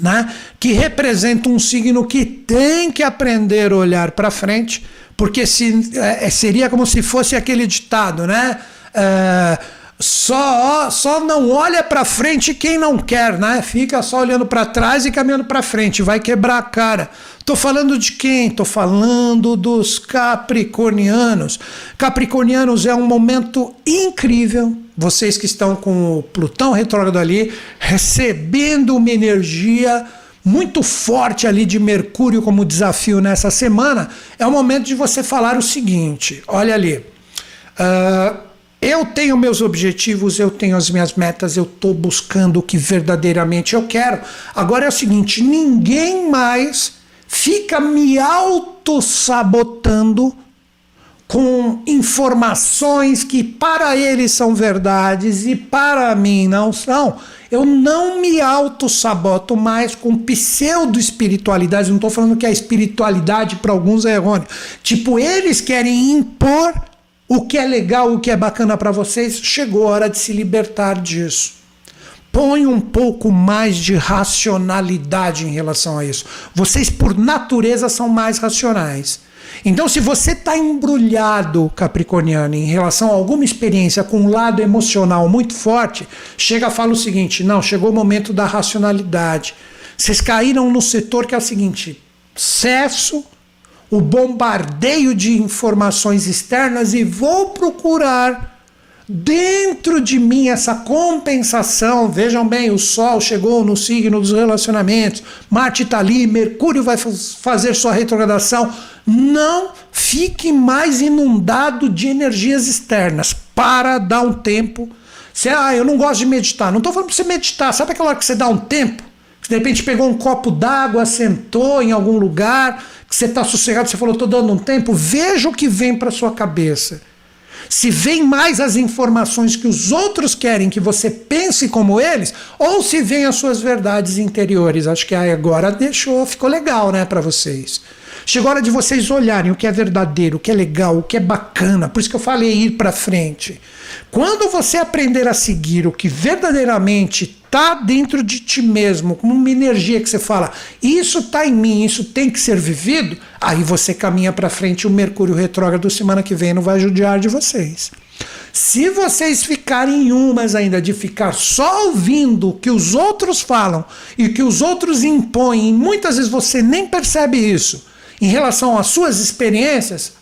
né, que representa um signo que tem que aprender a olhar para frente, porque seria como se fosse aquele ditado, né? Só não olha para frente quem não quer, né? Fica só olhando para trás e caminhando para frente, vai quebrar a cara. Tô falando de quem? Tô falando dos capricornianos. Capricornianos, é um momento incrível. Vocês que estão com o Plutão retrógrado ali, recebendo uma energia muito forte ali de Mercúrio como desafio nessa semana, é o momento de você falar o seguinte, olha ali, eu Eu tenho meus objetivos, eu tenho as minhas metas, eu estou buscando o que verdadeiramente eu quero. Agora é o seguinte, ninguém mais fica me autossabotando com informações que para eles são verdades e para mim não são. Eu não me autossaboto mais com pseudo-espiritualidade. Não estou falando que a espiritualidade para alguns é errônea. Tipo, eles querem impor o que é legal, o que é bacana para vocês. Chegou a hora de se libertar disso. Põe um pouco mais de racionalidade em relação a isso. Vocês, por natureza, são mais racionais. Então, se você está embrulhado, capricorniano, em relação a alguma experiência com um lado emocional muito forte, chega e fala o seguinte, não, chegou o momento da racionalidade. Vocês caíram no setor que é o seguinte, cesso o bombardeio de informações externas e vou procurar dentro de mim essa compensação. Vejam bem, o Sol chegou no signo dos relacionamentos, Marte está ali, Mercúrio vai fazer sua retrogradação. Não fique mais inundado de energias externas. Para, dá um tempo. Você, eu não gosto de meditar. Não estou falando para você meditar. Sabe aquela hora que você dá um tempo? Que de repente pegou um copo d'água, sentou em algum lugar, que você está sossegado, você falou, estou dando um tempo. Veja o que vem para sua cabeça. Se vem mais as informações que os outros querem que você pense como eles, ou se vem as suas verdades interiores. Acho que agora deixou, ficou legal, né, para vocês. Chegou a hora de vocês olharem o que é verdadeiro, o que é legal, o que é bacana. Por isso que eu falei ir para frente. Quando você aprender a seguir o que verdadeiramente está dentro de ti mesmo, como uma energia que você fala, isso está em mim, isso tem que ser vivido, aí você caminha para frente. O Mercúrio retrógrado semana que vem não vai judiar de vocês. Se vocês ficarem em umas ainda de ficar só ouvindo o que os outros falam e que os outros impõem, muitas vezes você nem percebe isso, em relação às suas experiências,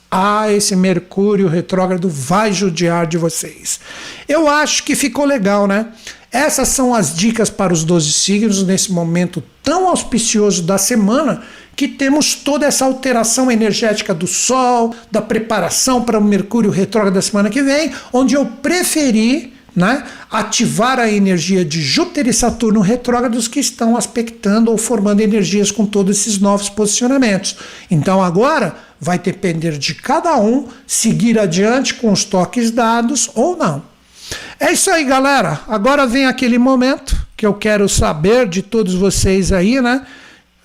esse Mercúrio retrógrado vai judiar de vocês. Eu acho que ficou legal, né? Essas são as dicas para os 12 signos nesse momento tão auspicioso da semana, que temos toda essa alteração energética do Sol, da preparação para o Mercúrio retrógrado da semana que vem, onde eu preferi, né, ativar a energia de Júpiter e Saturno retrógrados que estão aspectando ou formando energias com todos esses novos posicionamentos. Então agora vai depender de cada um seguir adiante com os toques dados ou não. É isso aí, galera. Agora vem aquele momento que eu quero saber de todos vocês aí, né?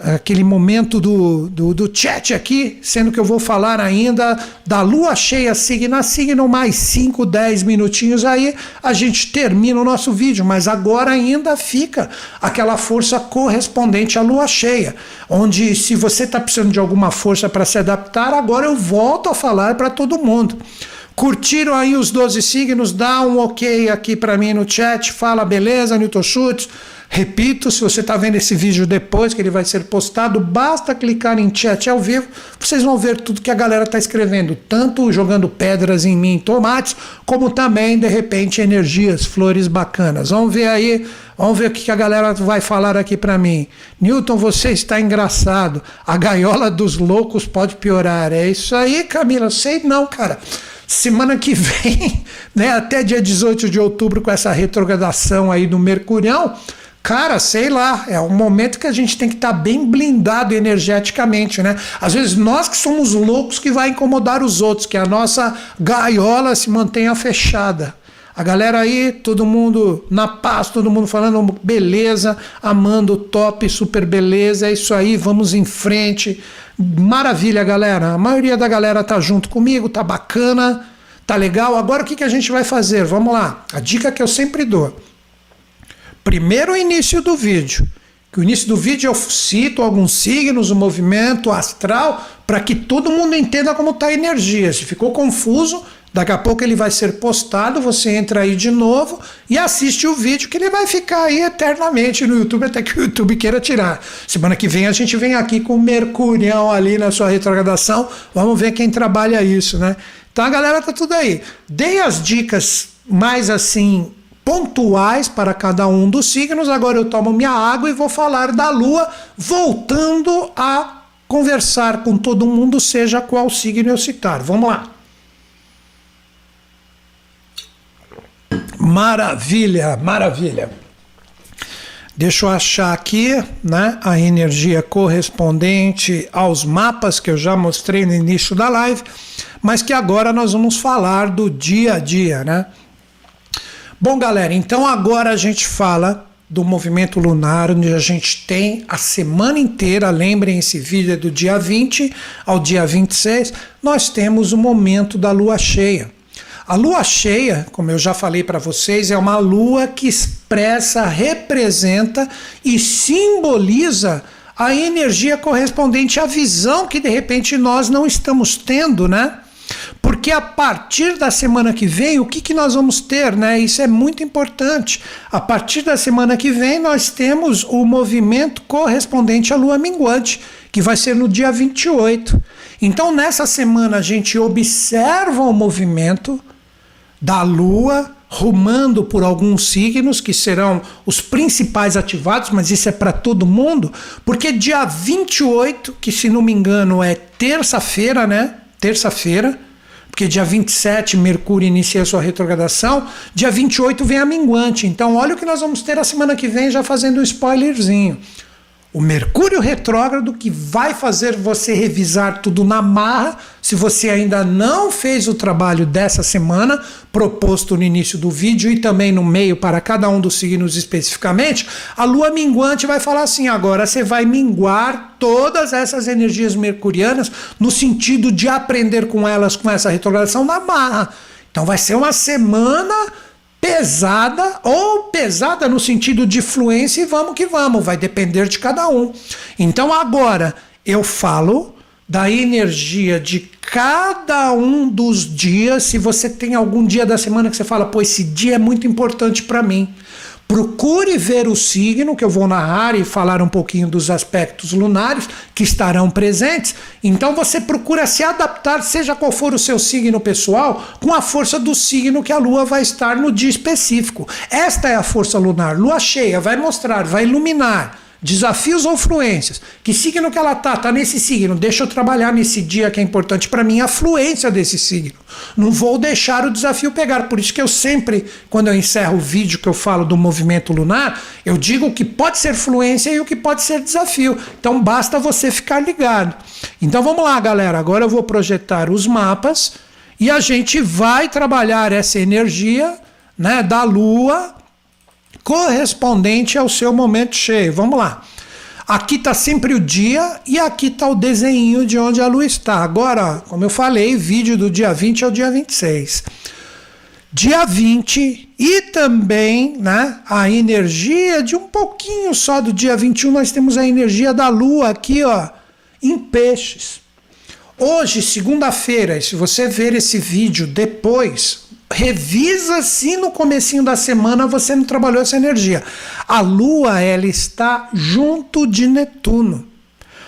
Aquele momento do chat aqui, sendo que eu vou falar ainda da lua cheia signo a signo, mais 5, 10 minutinhos aí, a gente termina o nosso vídeo, mas agora ainda fica aquela força correspondente à lua cheia, onde se você está precisando de alguma força para se adaptar, agora eu volto a falar para todo mundo. Curtiram aí os 12 signos? Dá um ok aqui para mim no chat, fala beleza, Newton Schultz. Repito, se você está vendo esse vídeo depois que ele vai ser postado, basta clicar em chat ao vivo, vocês vão ver tudo que a galera está escrevendo, tanto jogando pedras em mim, tomates, como também, de repente, energias, flores bacanas. Vamos ver aí, vamos ver o que a galera vai falar aqui para mim. Newton, você está engraçado, a gaiola dos loucos pode piorar. É isso aí, Camila, sei não, cara. Semana que vem, né, até dia 18 de outubro, com essa retrogradação aí do Mercurião, cara, sei lá, é um momento que a gente tem que estar bem blindado energeticamente, né? Às vezes nós que somos loucos que vai incomodar os outros, que a nossa gaiola se mantenha fechada. A galera aí, todo mundo na paz, todo mundo falando beleza, amando, top, super beleza, é isso aí, vamos em frente. Maravilha, galera. A maioria da galera tá junto comigo, tá bacana, tá legal. Agora o que a gente vai fazer? Vamos lá. A dica que eu sempre dou. Primeiro o início do vídeo. Que o início do vídeo eu cito alguns signos, o movimento astral, para que todo mundo entenda como está a energia. Se ficou confuso, daqui a pouco ele vai ser postado, você entra aí de novo e assiste o vídeo, que ele vai ficar aí eternamente no YouTube, até que o YouTube queira tirar. Semana que vem a gente vem aqui com o Mercurião ali na sua retrogradação, vamos ver quem trabalha isso, né? Então a galera tá tudo aí. Dei as dicas mais assim, pontuais para cada um dos signos, agora eu tomo minha água e vou falar da Lua, voltando a conversar com todo mundo, seja qual signo eu citar. Vamos lá. Maravilha, maravilha. Deixa eu achar aqui, né, a energia correspondente aos mapas que eu já mostrei no início da live, mas que agora nós vamos falar do dia a dia, né? Bom, galera, então agora a gente fala do movimento lunar, onde a gente tem a semana inteira, lembrem, esse vídeo é do dia 20 ao dia 26, nós temos o momento da lua cheia. A lua cheia, como eu já falei para vocês, é uma lua que expressa, representa e simboliza a energia correspondente à visão que de repente nós não estamos tendo, né? Porque a partir da semana que vem, o que nós vamos ter, né? Isso é muito importante. A partir da semana que vem, nós temos o movimento correspondente à lua minguante, que vai ser no dia 28. Então, nessa semana, a gente observa o movimento da lua rumando por alguns signos, que serão os principais ativados, mas isso é para todo mundo, porque dia 28, que se não me engano é terça-feira, né? Terça-feira, porque dia 27 Mercúrio inicia sua retrogradação, dia 28 vem a minguante. Então olha o que nós vamos ter a semana que vem, já fazendo um spoilerzinho. O Mercúrio retrógrado, que vai fazer você revisar tudo na marra, se você ainda não fez o trabalho dessa semana, proposto no início do vídeo e também no meio para cada um dos signos especificamente, a lua minguante vai falar assim, agora você vai minguar todas essas energias mercurianas no sentido de aprender com elas, com essa retrogradação na marra. Então vai ser uma semana pesada, ou pesada no sentido de fluência, e vamos que vamos, vai depender de cada um. Então agora eu falo da energia de cada um dos dias. Se você tem algum dia da semana que você fala, pô, esse dia é muito importante para mim, procure ver o signo, que eu vou narrar e falar um pouquinho dos aspectos lunares que estarão presentes. Então você procura se adaptar, seja qual for o seu signo pessoal, com a força do signo que a lua vai estar no dia específico. Esta é a força lunar. Lua cheia vai mostrar, vai iluminar desafios ou fluências. Que signo que ela tá nesse signo, deixa eu trabalhar nesse dia que é importante para mim, a fluência desse signo. Não vou deixar o desafio pegar, por isso que eu sempre, quando eu encerro o vídeo que eu falo do movimento lunar, eu digo o que pode ser fluência e o que pode ser desafio. Então basta você ficar ligado. Então vamos lá, galera, agora eu vou projetar os mapas e a gente vai trabalhar essa energia, né, da lua correspondente ao seu momento cheio. Vamos lá. Aqui está sempre o dia e aqui está o desenho de onde a lua está. Agora, como eu falei, vídeo do dia 20 ao dia 26. Dia 20 e também, né, a energia de um pouquinho só do dia 21, nós temos a energia da lua aqui, ó, em Peixes. Hoje, segunda-feira, e se você ver esse vídeo depois, revisa se no comecinho da semana você não trabalhou essa energia. A lua, ela está junto de Netuno,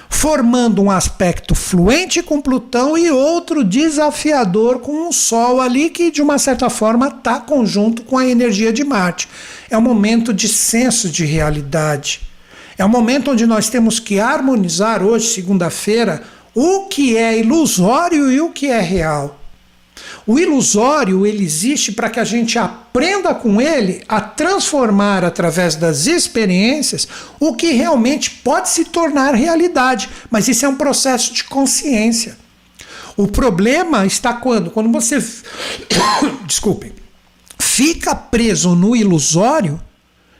formando um aspecto fluente com Plutão e outro desafiador com o Sol ali, que de uma certa forma está conjunto com a energia de Marte. É um momento de senso de realidade. É um momento onde nós temos que harmonizar hoje, segunda-feira, o que é ilusório e o que é real. O ilusório, ele existe para que a gente aprenda com ele a transformar através das experiências o que realmente pode se tornar realidade, mas isso é um processo de consciência. O problema está quando você fica preso no ilusório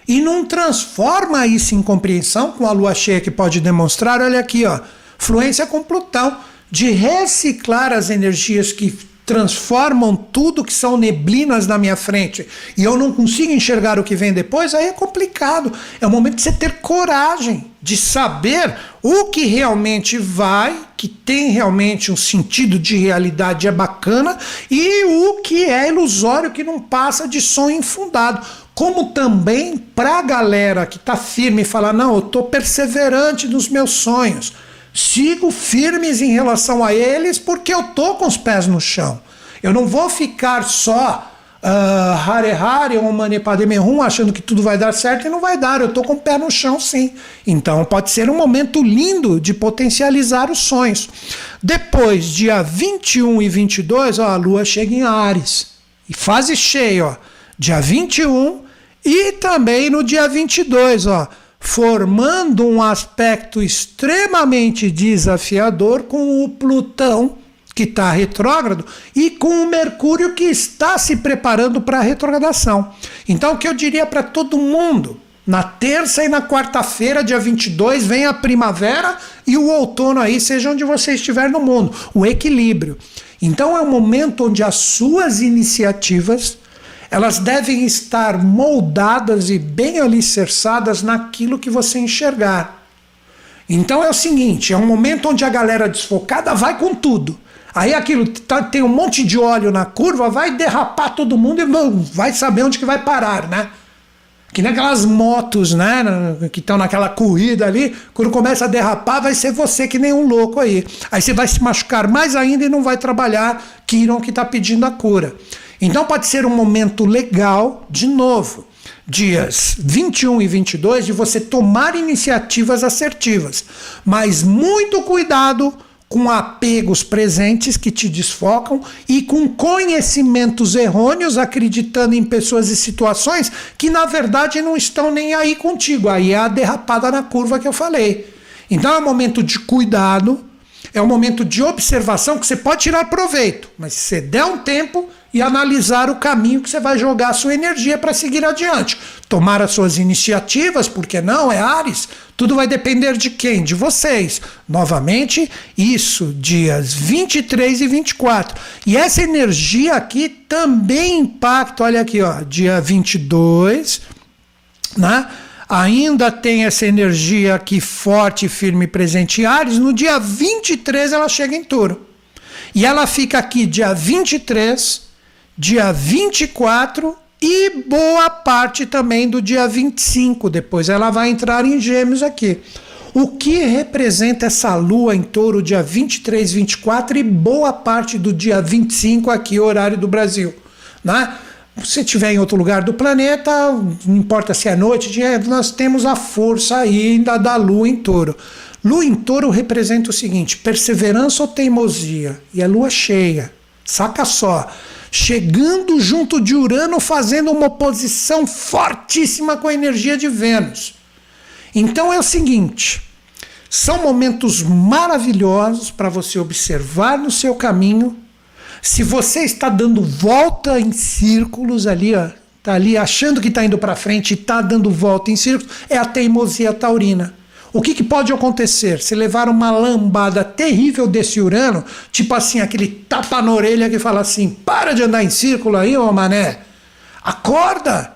e não transforma isso em compreensão, com a lua cheia que pode demonstrar, olha aqui, ó, fluência com Plutão, de reciclar as energias que transformam tudo que são neblinas na minha frente e eu não consigo enxergar o que vem depois, aí é complicado. É o momento de você ter coragem de saber o que realmente vai, que tem realmente um sentido de realidade, é bacana, e o que é ilusório, que não passa de sonho infundado. Como também para a galera que está firme e fala, não, eu estou perseverante nos meus sonhos, sigo firmes em relação a eles porque eu tô com os pés no chão. Eu não vou ficar só hare hare ou manepademerum achando que tudo vai dar certo e não vai dar. Eu tô com o pé no chão, sim. Então pode ser um momento lindo de potencializar os sonhos. Depois, dia 21 e 22, ó, a lua chega em Áries. E fase cheia, ó. dia 21 e também no dia 22, ó, formando um aspecto extremamente desafiador com o Plutão, que está retrógrado, e com o Mercúrio, que está se preparando para a retrogradação. Então, o que eu diria para todo mundo, na terça e na quarta-feira, dia 22, vem a primavera e o outono aí, seja onde você estiver no mundo, o equilíbrio. Então, é um momento onde as suas iniciativas, elas devem estar moldadas e bem alicerçadas naquilo que você enxergar. Então, é o seguinte, é um momento onde a galera desfocada vai com tudo. Aí aquilo tem um monte de óleo na curva, vai derrapar todo mundo e vai saber onde que vai parar, né? Que nem aquelas motos, né, que estão naquela corrida ali, quando começa a derrapar vai ser você que nem um louco aí. Aí você vai se machucar mais ainda e não vai trabalhar Quirón, que está pedindo a cura. Então pode ser um momento legal, de novo, dias 21 e 22, de você tomar iniciativas assertivas. Mas muito cuidado com apegos presentes que te desfocam e com conhecimentos errôneos, acreditando em pessoas e situações que na verdade não estão nem aí contigo. Aí é a derrapada na curva que eu falei. Então é um momento de cuidado, é um momento de observação que você pode tirar proveito, mas se você der um tempo e analisar o caminho que você vai jogar a sua energia para seguir adiante. Tomar as suas iniciativas, porque não, é Áries, tudo vai depender de quem? De vocês. Novamente, isso, dias 23 e 24. E essa energia aqui também impacta, olha aqui, ó, dia 22, né? Ainda tem essa energia aqui forte, firme, presente em Áries, no dia 23 ela chega em Touro. E ela fica aqui dia 23... dia 24 e boa parte também do dia 25, depois ela vai entrar em Gêmeos aqui. O que representa essa lua em Touro dia 23, 24 e boa parte do dia 25 aqui, horário do Brasil, né? Se estiver em outro lugar do planeta, não importa se é noite, dia, nós temos a força ainda da lua em Touro. Lua em Touro representa o seguinte, perseverança ou teimosia, e a lua cheia, saca só, chegando junto de Urano, fazendo uma oposição fortíssima com a energia de Vênus. Então é o seguinte, são momentos maravilhosos para você observar no seu caminho. Se você está dando volta em círculos ali, ó, tá ali achando que está indo para frente e está dando volta em círculos, é a teimosia taurina. O que pode acontecer? Se levar uma lambada terrível desse Urano, tipo assim, aquele tapa na orelha que fala assim, para de andar em círculo aí, ô mané, acorda,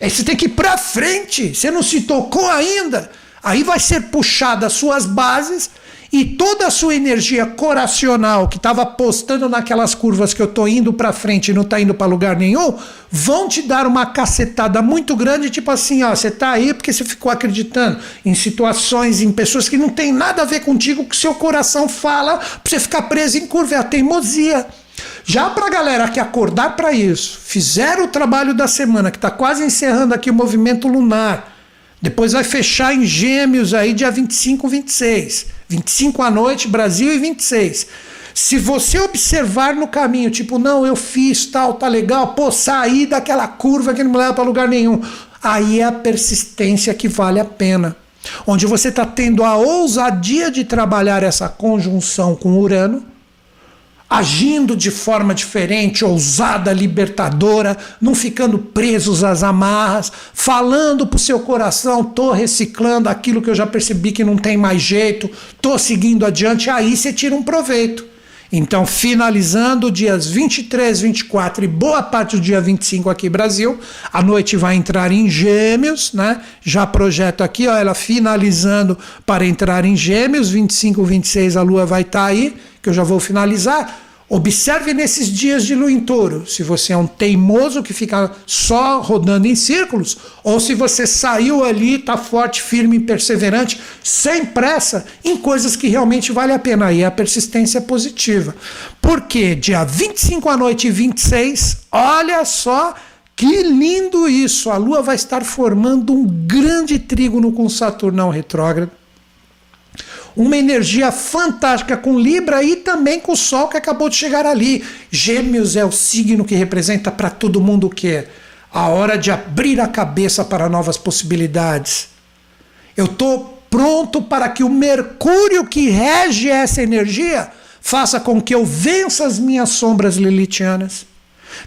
aí você tem que ir pra frente, você não se tocou ainda, aí vai ser puxada as suas bases e toda a sua energia coracional que estava apostando naquelas curvas que eu tô indo pra frente e não tá indo pra lugar nenhum, vão te dar uma cacetada muito grande, tipo assim, ó, você tá aí porque você ficou acreditando em situações, em pessoas que não tem nada a ver contigo, que seu coração fala pra você ficar preso em curva, é a teimosia. Já pra galera que acordar pra isso, fizeram o trabalho da semana, que tá quase encerrando aqui o movimento lunar, depois vai fechar em Gêmeos aí dia 25, 26. 25 à noite, Brasil, e 26. Se você observar no caminho, tipo, não, eu fiz tal, tá legal, pô, saí daquela curva que não me leva pra lugar nenhum. Aí é a persistência que vale a pena. Onde você tá tendo a ousadia de trabalhar essa conjunção com Urano, agindo de forma diferente, ousada, libertadora, não ficando presos às amarras, falando pro seu coração, tô reciclando aquilo que eu já percebi que não tem mais jeito, tô seguindo adiante, aí você tira um proveito. Então, finalizando dias 23, 24 e boa parte do dia 25 aqui Brasil, a noite vai entrar em Gêmeos, né? Já projeto aqui, ó, ela finalizando para entrar em Gêmeos, 25, 26 a lua vai estar aí, que eu já vou finalizar. Observe nesses dias de lua em Touro, se você é um teimoso que fica só rodando em círculos, ou se você saiu ali, tá forte, firme e perseverante, sem pressa, em coisas que realmente vale a pena. Aí a persistência positiva. Porque dia 25 à noite e 26, olha só que lindo isso, a lua vai estar formando um grande trígono com Saturno retrógrado. Uma energia fantástica com Libra e também com o Sol que acabou de chegar ali. Gêmeos é o signo que representa para todo mundo o quê? a hora de abrir a cabeça para novas possibilidades. Eu estou pronto para que o Mercúrio que rege essa energia faça com que eu vença as minhas sombras lilithianas,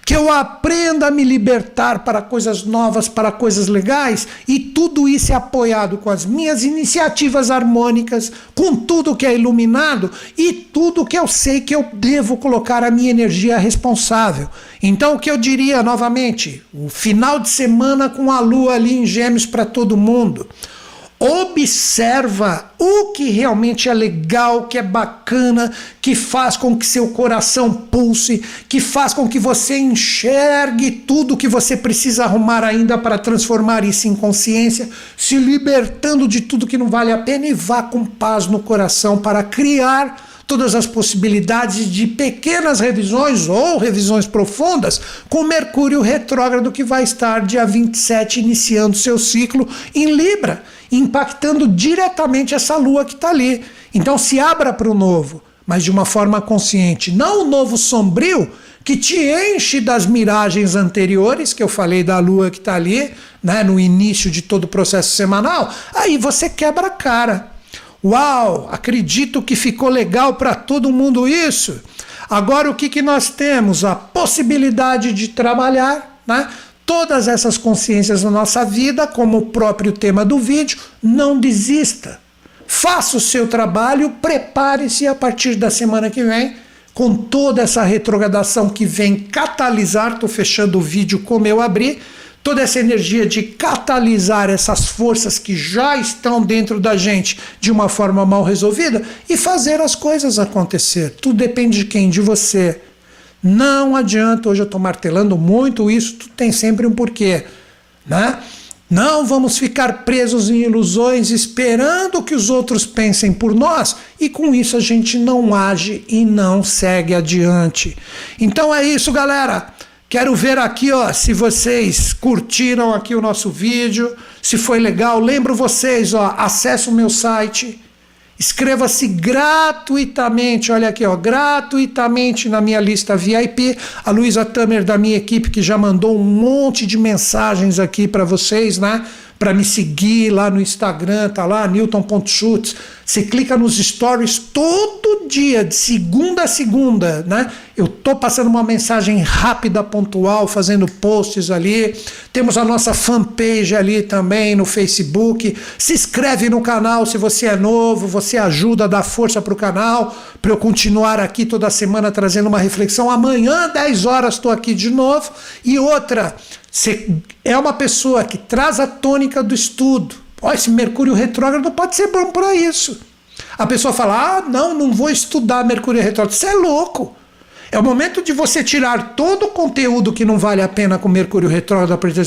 que eu aprenda a me libertar para coisas novas, para coisas legais, e tudo isso é apoiado com as minhas iniciativas harmônicas, com tudo que é iluminado e tudo que eu sei que eu devo colocar a minha energia responsável. Então o que eu diria novamente, o final de semana com a lua ali em Gêmeos para todo mundo, observa o que realmente é legal, que é bacana, que faz com que seu coração pulse, que faz com que você enxergue tudo que você precisa arrumar ainda para transformar isso em consciência, se libertando de tudo que não vale a pena e vá com paz no coração para criar todas as possibilidades de pequenas revisões ou revisões profundas com Mercúrio retrógrado que vai estar dia 27 iniciando seu ciclo em Libra, impactando diretamente essa lua que está ali. Então se abra para o novo, mas de uma forma consciente, não o novo sombrio que te enche das miragens anteriores, que eu falei da lua que está ali, né, no início de todo o processo semanal, aí você quebra a cara. Uau, acredito que ficou legal para todo mundo isso. Agora o que nós temos? A possibilidade de trabalhar, né? Todas essas consciências na nossa vida, como o próprio tema do vídeo, não desista. Faça o seu trabalho, prepare-se a partir da semana que vem, com toda essa retrogradação que vem catalisar, estou fechando o vídeo como eu abri, toda essa energia de catalisar essas forças que já estão dentro da gente de uma forma mal resolvida e fazer as coisas acontecer. Tudo depende de quem? De você. Não adianta, hoje eu estou martelando muito isso, tudo tem sempre um porquê, né? Não vamos ficar presos em ilusões esperando que os outros pensem por nós e com isso a gente não age e não segue adiante. Então é isso, galera. Quero ver aqui, ó, se vocês curtiram aqui o nosso vídeo, se foi legal. Lembro vocês, ó, acesse o meu site, inscreva-se gratuitamente, olha aqui, ó, gratuitamente na minha lista VIP. A Luísa Tamer da minha equipe que já mandou um monte de mensagens aqui para vocês, né? Para me seguir lá no Instagram, tá lá, newton.schultz. Você clica nos stories todo dia, de segunda a segunda, né? Eu tô passando uma mensagem rápida, pontual, fazendo posts ali. Temos a nossa fanpage ali também no Facebook. Se inscreve no canal se você é novo, você ajuda a dar força pro canal, para eu continuar aqui toda semana trazendo uma reflexão. Amanhã, 10 horas, tô aqui de novo. E outra, você é uma pessoa que traz a tônica do estudo. Ó, esse Mercúrio retrógrado pode ser bom para isso. A pessoa fala, ah, não vou estudar Mercúrio retrógrado. Você é louco. É o momento de você tirar todo o conteúdo que não vale a pena com Mercúrio retrógrado a partir da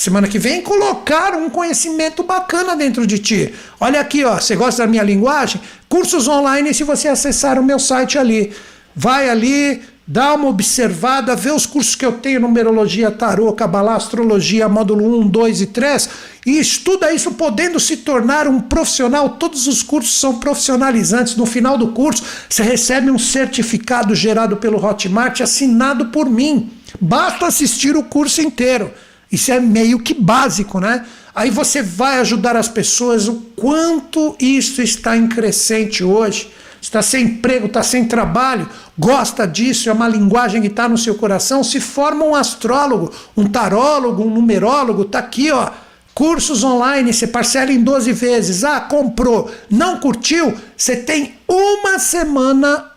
semana que vem, colocar um conhecimento bacana dentro de ti. Olha aqui, ó, você gosta da minha linguagem? Cursos online se você acessar o meu site ali. Vai ali, dá uma observada, vê os cursos que eu tenho, numerologia, tarô, Kabbalah, astrologia, módulo 1, 2 e 3, e estuda isso podendo se tornar um profissional. Todos os cursos são profissionalizantes. No final do curso, você recebe um certificado gerado pelo Hotmart, assinado por mim. Basta assistir o curso inteiro. Isso é meio que básico, né? Aí você vai ajudar as pessoas. O quanto isso está em crescente hoje. Está sem emprego, está sem trabalho, gosta disso, é uma linguagem que está no seu coração, se forma um astrólogo, um tarólogo, um numerólogo, está aqui, ó. Cursos online, você parcela em 12 vezes. Ah, comprou, não curtiu? Você tem uma semana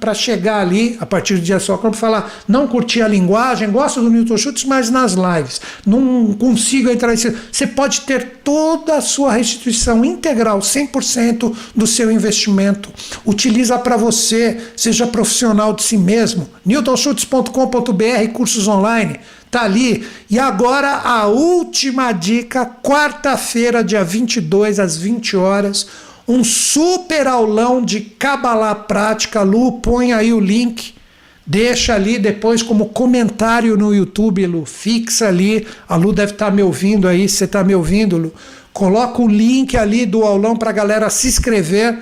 para chegar ali, a partir do dia só, para falar, não curti a linguagem, gosto do Newton Schultz, mas nas lives, não consigo entrar nesse... Você pode ter toda a sua restituição integral, 100% do seu investimento. Utiliza para você, seja profissional de si mesmo. newtonschultz.com.br, cursos online. Tá ali. E agora a última dica, quarta-feira, dia 22, às 20 horas, um super aulão de Kabbalah prática. Lu, põe aí o link, deixa ali depois como comentário no YouTube, Lu, fixa ali, a Lu deve estar me ouvindo aí, se você está me ouvindo, Lu, coloca o link ali do aulão para a galera se inscrever,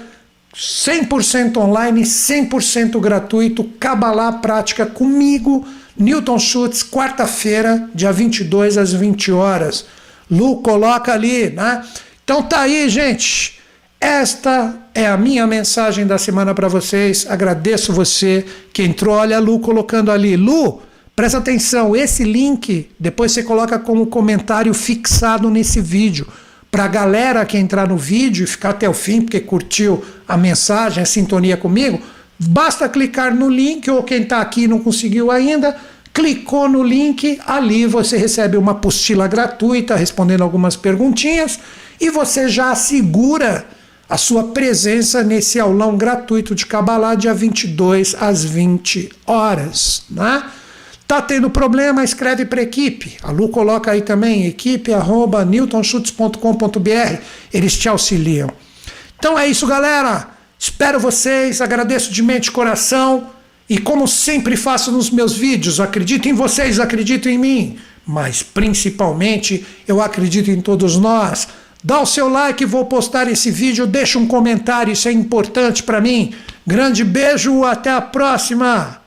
100% online, 100% gratuito, Kabbalah prática comigo, Newton Schultz, quarta-feira, dia 22, às 20 horas. Lu coloca ali, né? Então tá aí, gente. Esta é a minha mensagem da semana para vocês. Agradeço você que entrou. Olha a Lu colocando ali. Lu, presta atenção. Esse link, depois você coloca como comentário fixado nesse vídeo. Para a galera que entrar no vídeo e ficar até o fim, porque curtiu a mensagem, a sintonia comigo, basta clicar no link, ou quem está aqui e não conseguiu ainda, clicou no link, ali você recebe uma apostila gratuita, respondendo algumas perguntinhas, e você já assegura a sua presença nesse aulão gratuito de Kabbalah, dia 22, às 20 horas, né? Tá tendo problema, escreve para a equipe. A Lu coloca aí também, equipe@newtonschultz.com.br. Eles te auxiliam. Então é isso, galera. Espero vocês, agradeço de mente e coração. E como sempre faço nos meus vídeos, acredito em vocês, acredito em mim. Mas principalmente, eu acredito em todos nós. Dá o seu like, vou postar esse vídeo, deixa um comentário, isso é importante para mim. Grande beijo, até a próxima.